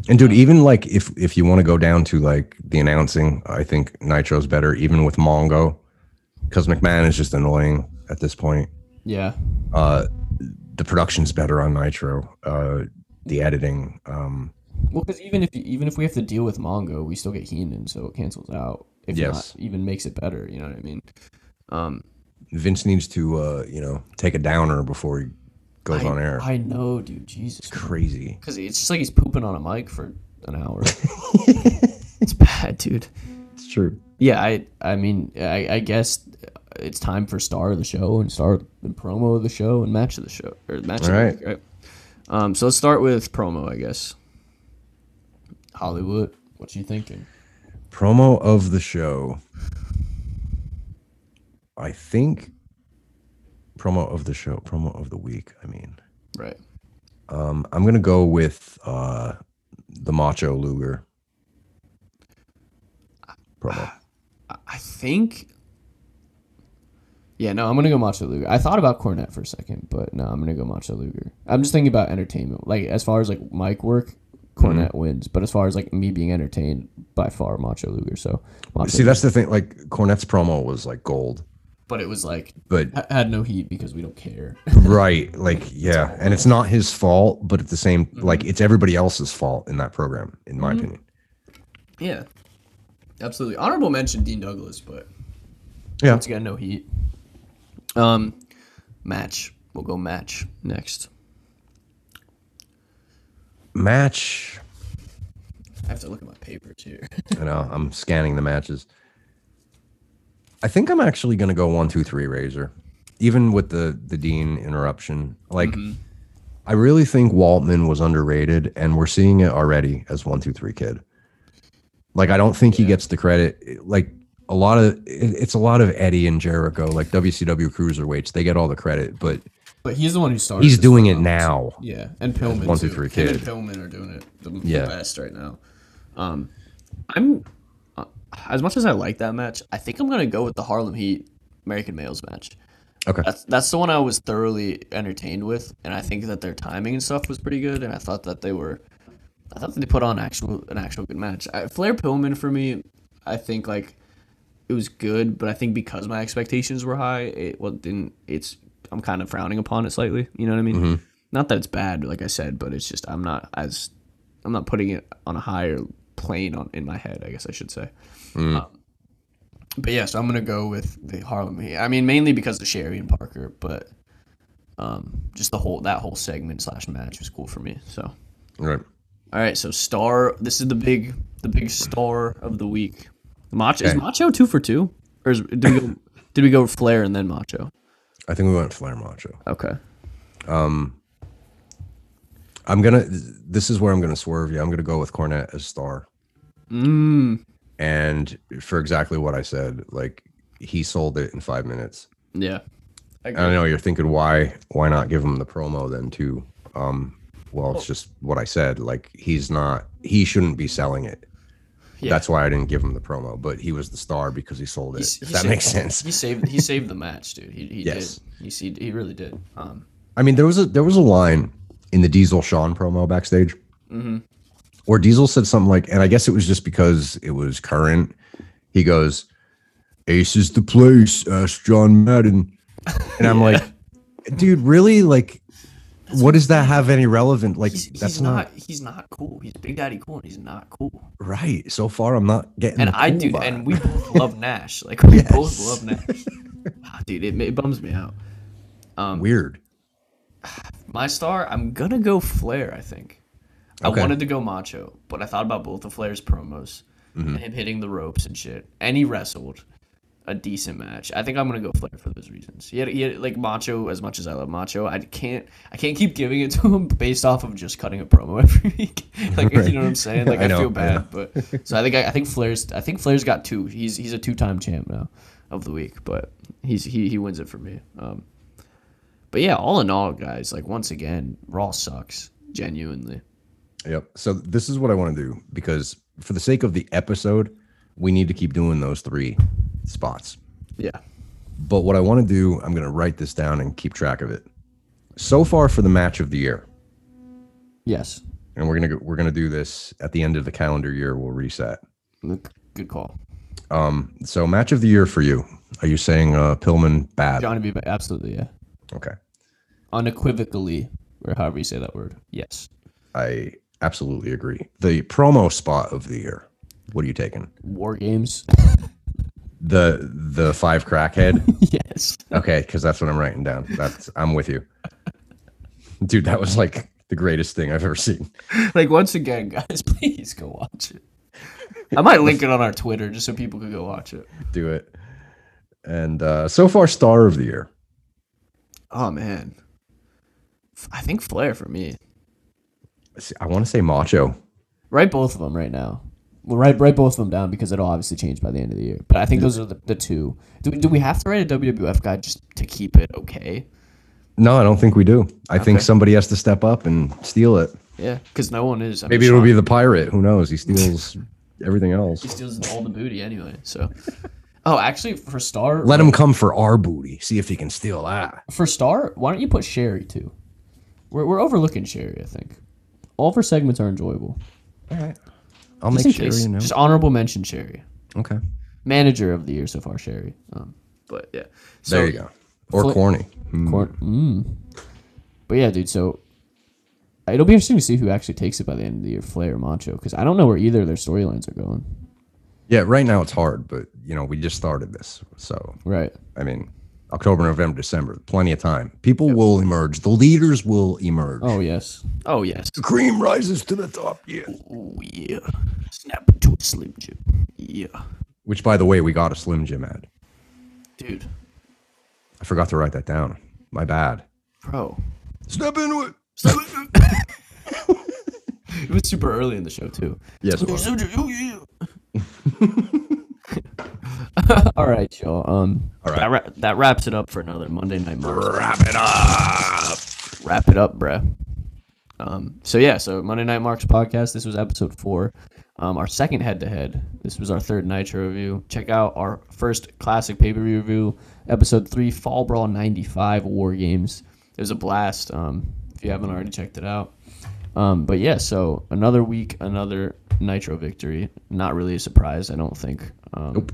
And dude, even like if if you want to go down to like the announcing, I think Nitro's better even with Mongo, because McMahon is just annoying at this point. Yeah. Uh, the production's better on Nitro. Uh, the editing. Um, well, because even if even if we have to deal with Mongo, we still get Heenan, so it cancels out. If yes. Not, even makes it better. You know what I mean? Um. Vince needs to, uh, you know, take a downer before he goes I, on air. I know, dude. Jesus. It's crazy. Because it's just like he's pooping on a mic for an hour. It's bad, dude. It's true. Yeah, I I mean, I, I guess it's time for star of the show and star and promo of the show and match of the show. Or match All right. Of the, right? Um, so let's start with promo, I guess. Hollywood, what you thinking? Promo of the show. I think promo of the show, promo of the week, I mean. Right. Um, I'm going to go with uh, the Macho Luger promo. I think. Yeah, no, I'm going to go Macho Luger. I thought about Cornette for a second, but no, I'm going to go Macho Luger. I'm just thinking about entertainment. Like, as far as, like, mic work, Cornette mm-hmm. wins. But as far as, like, me being entertained, by far, Macho Luger. So, Macho See, Luger. That's the thing. Like, Cornette's promo was, like, gold. But it was like, but had no heat because we don't care. Right. Like, yeah. And it's not his fault, but at the same, mm-hmm. like it's everybody else's fault in that program, in my mm-hmm. opinion. Yeah, absolutely. Honorable mention Dean Douglas, but yeah, once again, no heat. Um, match. We'll go match next. Match. I have to look at my papers here. I know. I'm scanning the matches. I think I'm actually going to go one, two, three Razor, even with the, the Dean interruption. Like, mm-hmm. I really think Waltman was underrated, and we're seeing it already as one, two, three Kid. Like, I don't think yeah. he gets the credit. Like, a lot of it's a lot of Eddie and Jericho, like W C W cruiserweights. They get all the credit, but but he's the one who started. He's doing it now. Yeah, and Pillman one, two, three Kid. Him and Pillman are doing it the, yeah. the best right now. Um, I'm. As much as I like that match, I think I'm going to go with the Harlem Heat American Males match. Okay. That's, that's the one I was thoroughly entertained with, and I think that their timing and stuff was pretty good, and I thought that they were – I thought that they put on actual an actual good match. I, Flair Pillman for me, I think, like, it was good, but I think because my expectations were high, it well, didn't – it's I'm kind of frowning upon it slightly. You know what I mean? Mm-hmm. Not that it's bad, like I said, but it's just I'm not as – I'm not putting it on a higher plane on in my head, I guess I should say. Mm. Um, but yeah, so I'm gonna go with the Harlem Heat. I mean, mainly because of Sherry and Parker, but um, just the whole that whole segment slash match was cool for me. So, right. All right. So star. This is the big the big star of the week. Macho okay. Is Macho two for two? Or is, did, we go, did we go Flair and then Macho? I think we went Flair Macho. Okay. Um, I'm going to... This is where I'm going to swerve you. I'm going to go with Cornette as star. Mm. And for exactly what I said, like, he sold it in five minutes. Yeah. I, I know you're thinking, why why not give him the promo then, too? Um, well, it's just what I said. Like, he's not... He shouldn't be selling it. Yeah. That's why I didn't give him the promo, but he was the star because he sold it. He, if he that saved, makes sense. He saved he saved the match, dude. He, he yes. did. He, he really did. Um, I mean, there was a there was a line in the Diesel Shawn promo backstage mm-hmm. where Diesel said something like, and I guess it was just because it was current. He goes, "Ace is the place, ask John Madden." And I'm yeah. like, dude, really? Like, that's what does that have any relevant? Like, he's, that's he's not, not. He's not cool. He's Big Daddy Cool, and he's not cool. Right. So far, I'm not getting. And I cool do, vibe. And we both love Nash. Like we yes. both love Nash. Ah, dude, it, it bums me out. Um, Weird. My star, I'm gonna go Flair. I think. Okay. I wanted to go Macho, but I thought about both of Flair's promos mm-hmm. and him hitting the ropes and shit, and he wrestled a decent match. I think I'm gonna go Flair for those reasons. He had, he had like Macho. As much as I love Macho, I can't I can't keep giving it to him based off of just cutting a promo every week. Like right. you know what I'm saying? Like I, I know, feel bad, I but so I think I, I think Flair's I think Flair's got two. He's he's a two time champ now of the week, but he's he he wins it for me. Um, but yeah, all in all, guys, like once again, Raw sucks genuinely. Yep. So this is what I want to do because for the sake of the episode, we need to keep doing those three spots. Yeah. But what I want to do, I'm going to write this down and keep track of it. So far for the match of the year. Yes. And we're going to we're going to do this at the end of the calendar year. We'll reset. Good call. Um. So match of the year for you. Are you saying uh, Pillman Badd? Johnny B. Badd. Absolutely. Yeah. Okay. Unequivocally, or however you say that word. Yes. I absolutely agree. The promo spot of the year. What are you taking? War Games. The the five crackhead? Yes. Okay, because that's what I'm writing down. That's I'm with you. Dude, that was like the greatest thing I've ever seen. Like, once again, guys, please go watch it. I might link it on our Twitter just so people could go watch it. Do it. And uh, so far, star of the year. Oh, man. I think Flair for me. I want to say Macho. Write both of them right now. We'll write, write both of them down because it'll obviously change by the end of the year. But I think those are the, the two. Do we, do we have to write a W W F guide just to keep it okay? No, I don't think we do. I okay. think somebody has to step up and steal it. Yeah, because no one is. I Maybe mean, it'll Sean, be the pirate. Who knows? He steals everything else. He steals all the booty anyway. So, oh, actually, for star, let him come for our booty. See if he can steal that. For star, why don't you put Sherry too? We're we're overlooking Sherry. I think all of her segments are enjoyable. All right. I'll just make Sherry case, you know. Just honorable mention Sherry. Okay. Manager of the year so far, Sherry. Um, but yeah. So, there you go. Or fl- corny. Mm. Corn- mm. But yeah, dude, so it'll be interesting to see who actually takes it by the end of the year, Flair or Macho, because I don't know where either of their storylines are going. Yeah, right now it's hard, but, you know, we just started this. So, right. I mean, October, November, December, plenty of time. People yep. will emerge. The leaders will emerge. Oh, yes. Oh, yes. The cream rises to the top. Yeah. Oh, yeah. Snap into a Slim Jim. Yeah. Which, by the way, we got a Slim Jim ad. Dude. I forgot to write that down. My bad. Bro. Snap into it. Snap into it. It was super early in the show, too. Yes, it was. Oh, yeah. All right, y'all. Um, All right. That, ra- that wraps it up for another Monday Night Monster. Wrap it up. Wrap it up, bruh. Um, so, yeah, so Monday Night Marks podcast. This was episode four. Um, our second head-to-head. This was our third Nitro review. Check out our first classic pay-per-view review, episode three, Fall Brawl ninety-five, War Games. It was a blast um, if you haven't already checked it out. Um, but, yeah, so another week, another Nitro victory. Not really a surprise, I don't think. Um, nope.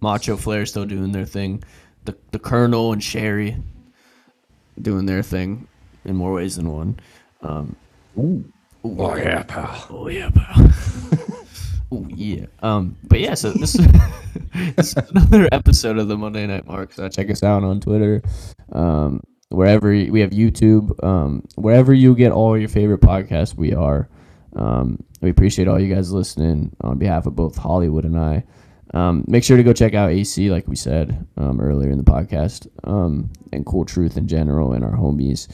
Macho Flair still doing their thing. The the Colonel and Sherry doing their thing in more ways than one. Um, ooh. Ooh, oh, yeah, pal. Oh, yeah, pal. Oh, yeah. Um, but, yeah, so this is, this is another episode of the Monday Night Marks. So check us out on Twitter. Um, wherever we have YouTube. Um, wherever you get all your favorite podcasts, we are. Um, we appreciate all you guys listening on behalf of both Hollywood and I. Um, make sure to go check out A C, like we said um, earlier in the podcast, um, and Cool Truth in general, and our homies.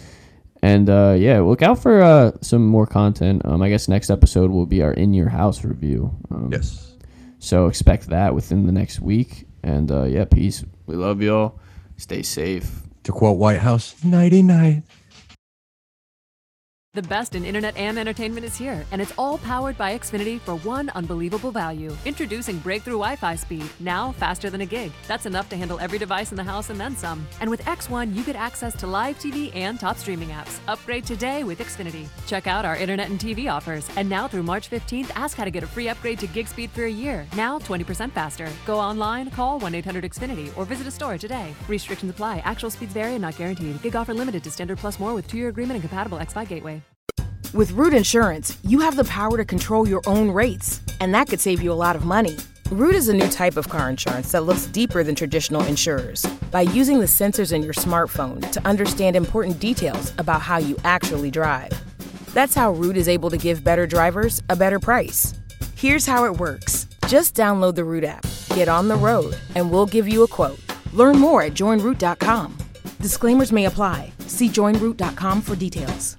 And uh, yeah, look out for uh, some more content. Um, I guess next episode will be our In Your House review. Um, yes. So expect that within the next week. And uh, yeah, peace. We love y'all. Stay safe. To quote White House, nighty night. The best in internet and entertainment is here, and it's all powered by Xfinity for one unbelievable value. Introducing breakthrough Wi-Fi speed, now faster than a gig. That's enough to handle every device in the house and then some. And with X one, you get access to live T V and top streaming apps. Upgrade today with Xfinity. Check out our internet and T V offers. And now through March fifteenth, ask how to get a free upgrade to gig speed for a year. Now twenty percent faster. Go online, call one eight hundred X Finity, or visit a store today. Restrictions apply. Actual speeds vary and not guaranteed. Gig offer limited to standard plus more with two-year agreement and compatible X five gateway. With Root Insurance, you have the power to control your own rates, and that could save you a lot of money. Root is a new type of car insurance that looks deeper than traditional insurers by using the sensors in your smartphone to understand important details about how you actually drive. That's how Root is able to give better drivers a better price. Here's how it works. Just download the Root app, get on the road, and we'll give you a quote. Learn more at join root dot com. Disclaimers may apply. See join root dot com for details.